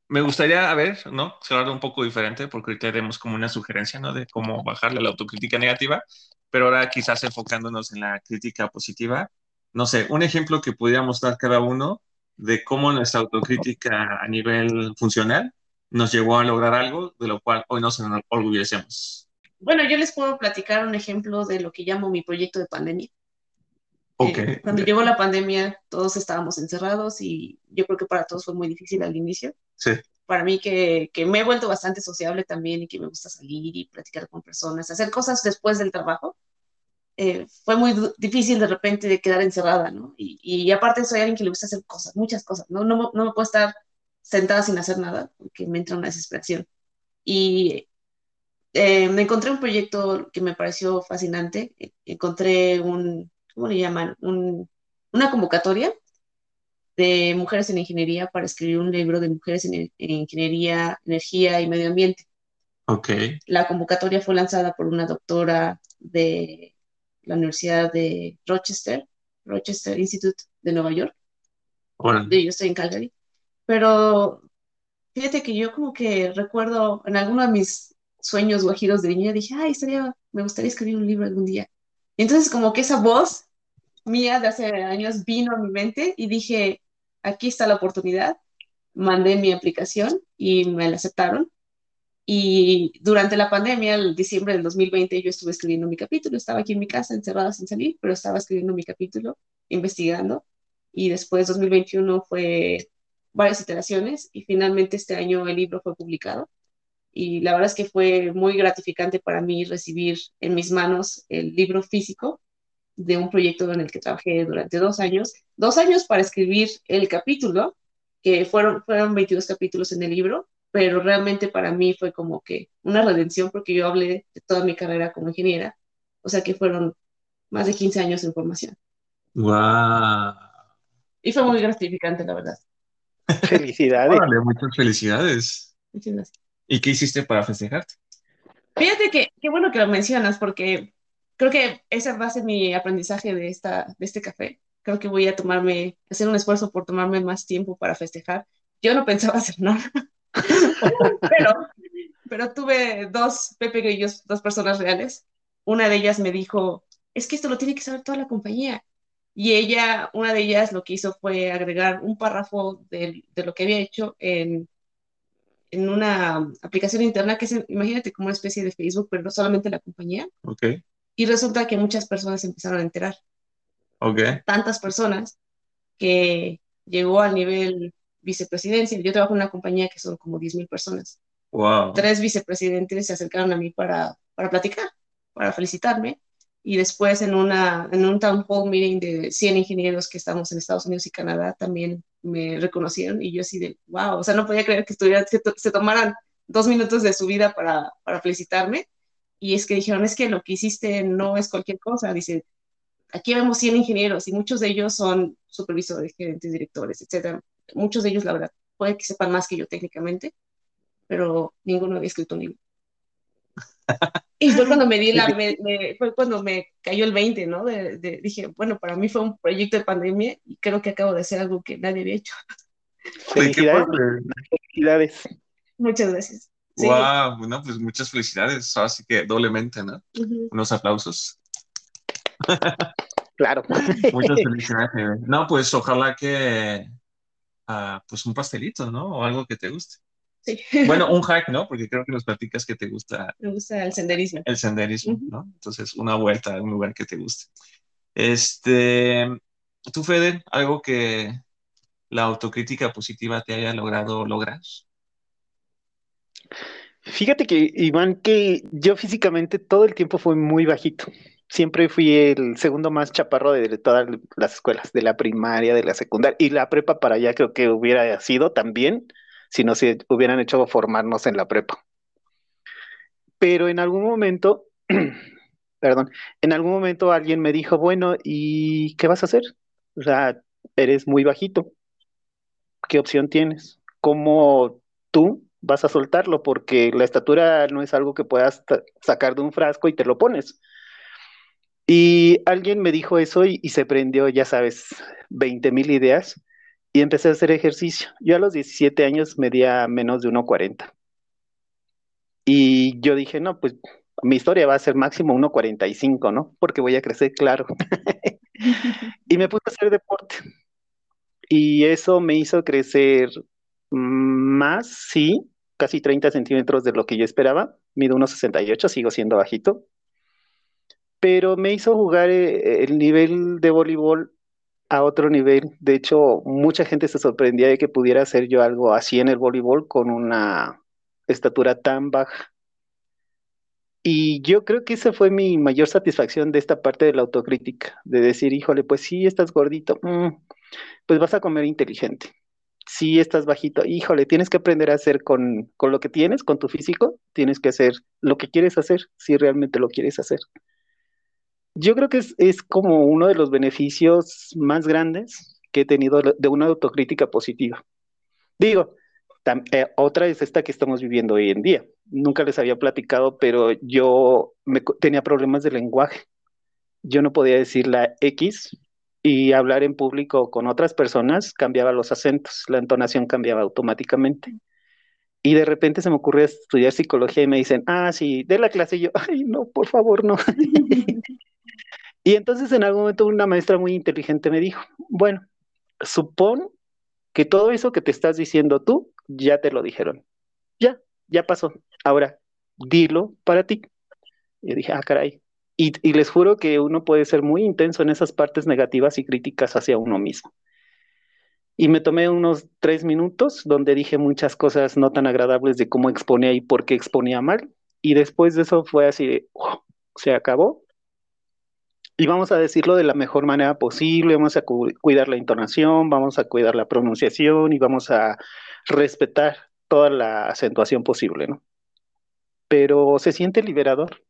me gustaría, a ver, ¿no? Cerrar un poco diferente, porque ahorita haremos como una sugerencia, ¿no? De cómo bajarle a la autocrítica negativa, pero ahora quizás enfocándonos en la crítica positiva. No sé, un ejemplo que pudiéramos dar cada uno de cómo nuestra autocrítica a nivel funcional nos llevó a lograr algo de lo cual hoy nos enorgullecemos. Bueno, yo les puedo platicar un ejemplo de lo que llamo mi proyecto de pandemia. Ok. Eh, cuando llegó la pandemia, todos estábamos encerrados y yo creo que para todos fue muy difícil al inicio. Sí. Para mí que, que me he vuelto bastante sociable también y que me gusta salir y platicar con personas, hacer cosas después del trabajo, eh, fue muy du- difícil de repente de quedar encerrada, ¿no? Y, y aparte soy alguien que le gusta hacer cosas, muchas cosas, ¿no? No, me- no me puedo estar sentada sin hacer nada porque me entra una desesperación. Y eh, me encontré un proyecto que me pareció fascinante. Eh, Encontré un, ¿cómo le llaman? Un- una convocatoria de mujeres en ingeniería para escribir un libro de mujeres en, en ingeniería, energía y medio ambiente. Ok. La convocatoria fue lanzada por una doctora de la Universidad de Rochester, Rochester Institute de Nueva York. Órale. Yo estoy en Calgary. Pero fíjate que yo como que recuerdo en alguno de mis sueños guajiros de niña, dije, ay, estaría, me gustaría escribir un libro algún día. Y entonces como que esa voz mía de hace años vino a mi mente y dije, aquí está la oportunidad. Mandé mi aplicación y me la aceptaron. Y durante la pandemia, el diciembre del dos mil veinte, yo estuve escribiendo mi capítulo. Estaba aquí en mi casa, encerrada sin salir, pero estaba escribiendo mi capítulo, investigando. Y después, dos mil veintiuno, fue varias iteraciones y finalmente este año el libro fue publicado. Y la verdad es que fue muy gratificante para mí recibir en mis manos el libro físico de un proyecto en el que trabajé durante dos años. Dos años para escribir el capítulo, que fueron, fueron veintidós capítulos en el libro, pero realmente para mí fue como que una redención porque yo hablé de toda mi carrera como ingeniera, o sea que fueron más de quince años en formación. ¡Guau! Y fue muy gratificante, la verdad. Felicidades. Órale, muchas felicidades. Muchas gracias. ¿Y qué hiciste para festejarte? Fíjate que qué bueno que lo mencionas porque creo que esa va a ser mi aprendizaje de esta, de este café. Creo que voy a tomarme, hacer un esfuerzo por tomarme más tiempo para festejar. Yo no pensaba hacer nada, pero, pero tuve dos Pepe Grillos, dos personas reales. Una de ellas me dijo, es que esto lo tiene que saber toda la compañía. Y ella, una de ellas lo que hizo fue agregar un párrafo del- de lo que había hecho en, en una aplicación interna que es, imagínate, como una especie de Facebook, pero no solamente la compañía. Ok, Y resulta que muchas personas se empezaron a enterar. ok. Tantas personas que llegó al nivel vicepresidencia. Yo trabajo en una compañía que son como diez mil personas. Wow. Tres vicepresidentes se acercaron a mí para, para platicar, para felicitarme. Y después en, una, en un town hall meeting de cien ingenieros que estamos en Estados Unidos y Canadá también me reconocieron y yo así de, wow, o sea, no podía creer que, estuviera, que to- se tomaran dos minutos de su vida para, para felicitarme. Y es que dijeron, es que lo que hiciste no es cualquier cosa. Dice, aquí vemos cien ingenieros y muchos de ellos son supervisores, gerentes, directores, etcétera. Muchos de ellos, la verdad, puede que sepan más que yo técnicamente, pero ninguno había escrito un libro. Y fue cuando me di la, me- me- fue cuando me cayó el veinte, ¿no? De, de- dije, bueno, para mí fue un proyecto de pandemia y creo que acabo de hacer algo que nadie había hecho. Oye, qué Felicidades, padre. felicidades. Muchas gracias. Sí. Wow, bueno, pues muchas felicidades. Así que doblemente, ¿no? Ujú. Unos aplausos. Claro. Muchas felicidades, Fede. No, pues ojalá que, ah, pues un pastelito, ¿no? O algo que te guste. Sí. Bueno, un hack, ¿no? Porque creo que nos platicas que te gusta Me gusta el senderismo. el senderismo, Ujú. ¿no? Entonces, una vuelta a un lugar que te guste. Este, tú, Fede, algo que la autocrítica positiva te haya logrado lograr. Fíjate que, Iván, que yo físicamente todo el tiempo fui muy bajito. Siempre fui el segundo más chaparro de todas las escuelas, de la primaria, de la secundaria y la prepa para allá creo que hubiera sido también, si no se hubieran hecho formarnos en la prepa. Pero en algún momento, perdón, en algún momento alguien me dijo, bueno, ¿y qué vas a hacer? O sea, eres muy bajito, ¿qué opción tienes? cómo tú vas a soltarlo, porque la estatura no es algo que puedas sacar de un frasco y te lo pones. Y alguien me dijo eso y, y se prendió, ya sabes, veinte mil ideas, y empecé a hacer ejercicio. Yo a los diecisiete años medía menos de uno cuarenta. Y yo dije, no, pues mi historia va a ser máximo uno cuarenta y cinco, ¿no? Porque voy a crecer, claro. Y me puse a hacer deporte. Y eso me hizo crecer más, sí, casi treinta centímetros de lo que yo esperaba. Mido uno sesenta y ocho, sigo siendo bajito. Pero me hizo jugar el nivel de voleibol a otro nivel. De hecho, mucha gente se sorprendía de que pudiera hacer yo algo así en el voleibol con una estatura tan baja. Y yo creo que esa fue mi mayor satisfacción de esta parte de la autocrítica, de decir, híjole, pues sí, estás gordito, mm, pues vas a comer inteligente. Sí, estás bajito, híjole, tienes que aprender a hacer con, con lo que tienes, con tu físico, tienes que hacer lo que quieres hacer, si realmente lo quieres hacer. Yo creo que es, es como uno de los beneficios más grandes que he tenido de una autocrítica positiva. Digo, tam, eh, otra es esta que estamos viviendo hoy en día. Nunca les había platicado, pero yo me, tenía problemas de lenguaje. Yo no podía decir la X y hablar en público con otras personas cambiaba los acentos, la entonación cambiaba automáticamente. Y de repente se me ocurrió estudiar psicología y me dicen, ah, sí, de la clase. Y yo, ay, no, por favor, no. Y entonces en algún momento una maestra muy inteligente me dijo, bueno, supón que todo eso que te estás diciendo tú, ya te lo dijeron. Ya. Ya pasó, ahora, dilo para ti. Y dije, ah, caray. Y, y les juro que uno puede ser muy intenso en esas partes negativas y críticas hacia uno mismo. Y me tomé unos tres minutos donde dije muchas cosas no tan agradables de cómo exponía y por qué exponía mal. Y después de eso fue así de, oh, se acabó. Y vamos a decirlo de la mejor manera posible, vamos a cu- cuidar la entonación, vamos a cuidar la pronunciación y vamos a respetar toda la acentuación posible, ¿no? Pero se siente liberador.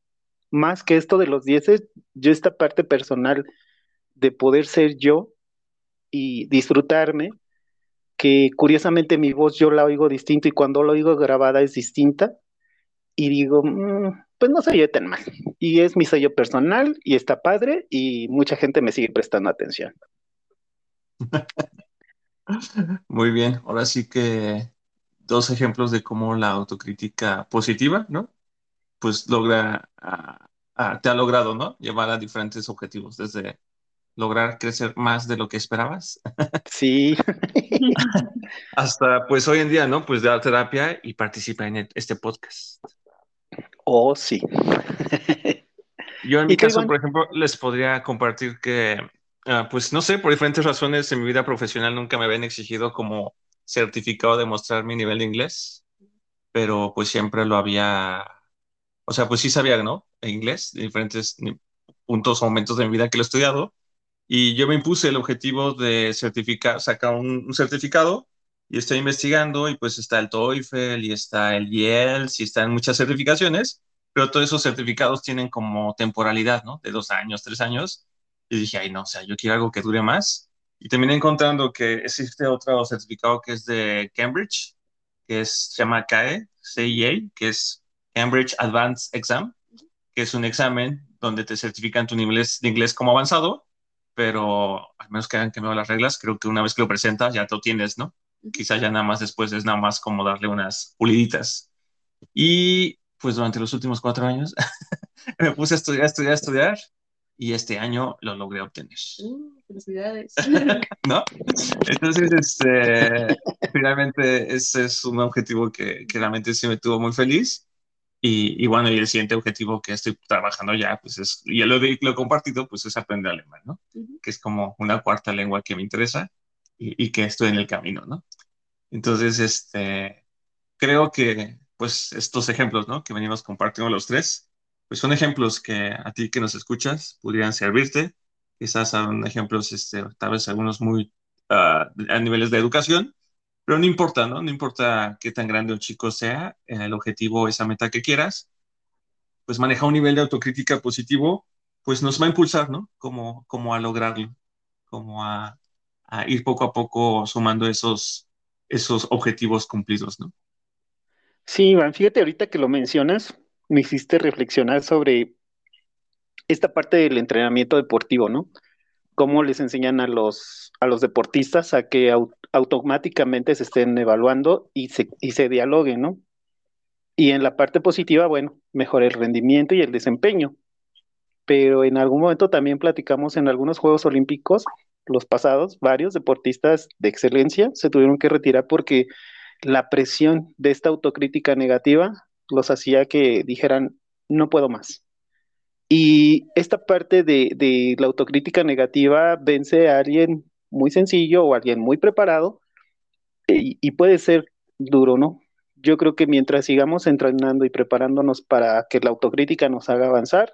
Más que esto de los dieces, yo esta parte personal de poder ser yo y disfrutarme, que curiosamente mi voz yo la oigo distinto y cuando la oigo grabada es distinta, y digo, mmm, pues no se oye tan mal. Y es mi sello personal y está padre y mucha gente me sigue prestando atención. Muy bien, ahora sí que dos ejemplos de cómo la autocrítica positiva, ¿no? Pues logra, a, a, te ha logrado, ¿no? Llevar a diferentes objetivos, desde lograr crecer más de lo que esperabas. Sí. Hasta, pues hoy en día, ¿no? Pues dar terapia y participar en el, este podcast. Oh, sí. Yo en mi caso, van? por ejemplo, les podría compartir que, uh, pues no sé, por diferentes razones en mi vida profesional nunca me habían exigido como certificado de mostrar mi nivel de inglés, pero pues siempre lo había, o sea, pues sí sabía, ¿no? Inglés, de diferentes puntos o momentos de mi vida que lo he estudiado, y yo me impuse el objetivo de certificar, sacar un, un certificado, y estoy investigando, y pues está el TOEFL, y está el I E L T S, y están muchas certificaciones, pero todos esos certificados tienen como temporalidad, ¿no? De dos años, tres años, y dije, ay, no, o sea, yo quiero algo que dure más. Y terminé encontrando que existe otro certificado que es de Cambridge, que es, se llama C A E, C I A, que es Cambridge Advanced Exam, que es un examen donde te certifican tu nivel de inglés como avanzado, pero al menos que hayan cambiado las reglas, creo que una vez que lo presentas ya te lo tienes, ¿no? Quizás ya nada más después es nada más como darle unas puliditas. Y pues durante los últimos cuatro años me puse a estudiar, a estudiar, a estudiar. Y este año lo logré obtener. Uh, felicidades. ¿No? Entonces, este, finalmente, ese es un objetivo que, que realmente sí me tuvo muy feliz. Y, y bueno, y el siguiente objetivo que estoy trabajando ya, pues es, ya lo, lo he compartido, pues es aprender alemán, ¿no? Uh-huh. Que es como una cuarta lengua que me interesa y, y que estoy en el camino, ¿no? Entonces, este, creo que, pues, estos ejemplos, ¿no? Que venimos compartiendo los tres, pues son ejemplos que a ti que nos escuchas podrían servirte. Quizás son ejemplos, este, tal vez algunos muy uh, a niveles de educación, pero no importa, ¿no? No importa qué tan grande un chico sea, el objetivo, esa meta que quieras, pues manejar un nivel de autocrítica positivo, pues nos va a impulsar, ¿no? Como, como a lograrlo, como a, a ir poco a poco sumando esos esos objetivos cumplidos, ¿no? Sí, Iván, fíjate, ahorita que lo mencionas, me hiciste reflexionar sobre esta parte del entrenamiento deportivo, ¿no? Cómo les enseñan a los, a los deportistas a que au- automáticamente se estén evaluando y se, y se dialoguen, ¿no? Y en la parte positiva, bueno, mejora el rendimiento y el desempeño. Pero en algún momento también platicamos en algunos Juegos Olímpicos, los pasados, varios deportistas de excelencia se tuvieron que retirar porque la presión de esta autocrítica negativa los hacía que dijeran, no puedo más. Y esta parte de, de la autocrítica negativa vence a alguien muy sencillo o a alguien muy preparado y, y puede ser duro, ¿no? Yo creo que mientras sigamos entrenando y preparándonos para que la autocrítica nos haga avanzar,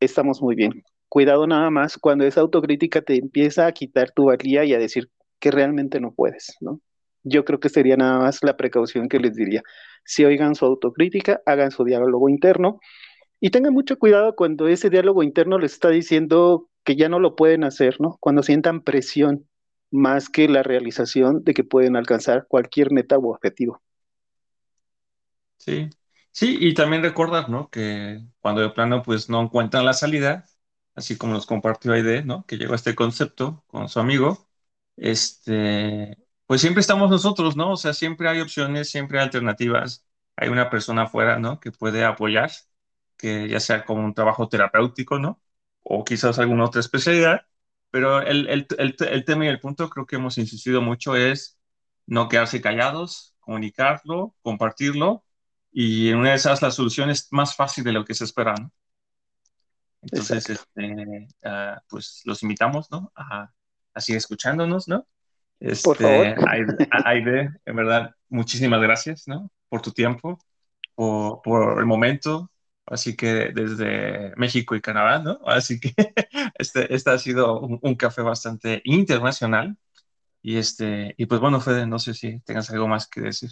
estamos muy bien. Cuidado nada más cuando esa autocrítica te empieza a quitar tu valía y a decir que realmente no puedes, ¿no? Yo creo que sería nada más la precaución que les diría. Si oigan su autocrítica, hagan su diálogo interno. Y tengan mucho cuidado cuando ese diálogo interno les está diciendo que ya no lo pueden hacer, ¿no? Cuando sientan presión más que la realización de que pueden alcanzar cualquier meta u objetivo. Sí, sí, y también recordar, ¿no? Que cuando de plano pues no encuentran la salida, así como nos compartió Aide, ¿no? Que llegó a este concepto con su amigo, este, pues siempre estamos nosotros, ¿no? O sea, siempre hay opciones, siempre hay alternativas, hay una persona afuera, ¿no? Que puede apoyar, que ya sea como un trabajo terapéutico, ¿no? O quizás alguna otra especialidad, pero el, el, el, el tema y el punto creo que hemos insistido mucho es no quedarse callados, comunicarlo, compartirlo, y en una de esas la solución es más fácil de lo que se espera, ¿no? Entonces, este, uh, pues los invitamos, ¿no? A, a seguir escuchándonos, ¿no? Este, por favor. Aide, Aide, en verdad, muchísimas gracias, ¿no? Por tu tiempo, por, por el momento. Así que desde México y Canadá, ¿no? Así que este, este ha sido un, un café bastante internacional. Y, este, y pues bueno, Fede, no sé si tengas algo más que decir.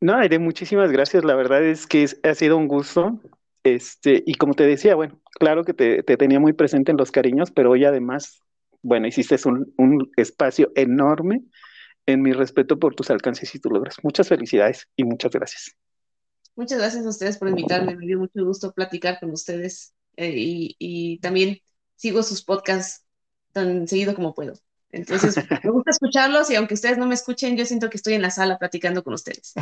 No, Aide, muchísimas gracias. La verdad es que es, ha sido un gusto. Este, y como te decía, bueno, claro que te, te tenía muy presente en los cariños, pero hoy además, bueno, hiciste un, un espacio enorme en mi respeto por tus alcances y tus logros. Muchas felicidades y muchas gracias. Muchas gracias a ustedes por invitarme, me dio mucho gusto platicar con ustedes eh, y, y también sigo sus podcasts tan seguido como puedo. Entonces, me gusta escucharlos y aunque ustedes no me escuchen, yo siento que estoy en la sala platicando con ustedes.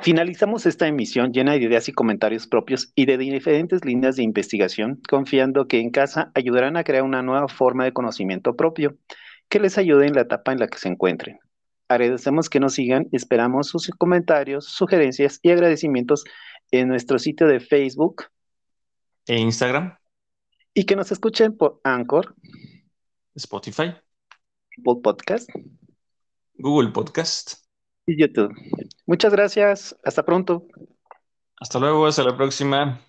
Finalizamos esta emisión llena de ideas y comentarios propios y de diferentes líneas de investigación, confiando que en casa ayudarán a crear una nueva forma de conocimiento propio que les ayude en la etapa en la que se encuentren. Agradecemos que nos sigan, esperamos sus comentarios, sugerencias y agradecimientos en nuestro sitio de Facebook e Instagram. Y que nos escuchen por Anchor, Spotify, Apple Podcast, Google Podcast y YouTube. Muchas gracias, hasta pronto. Hasta luego, hasta la próxima.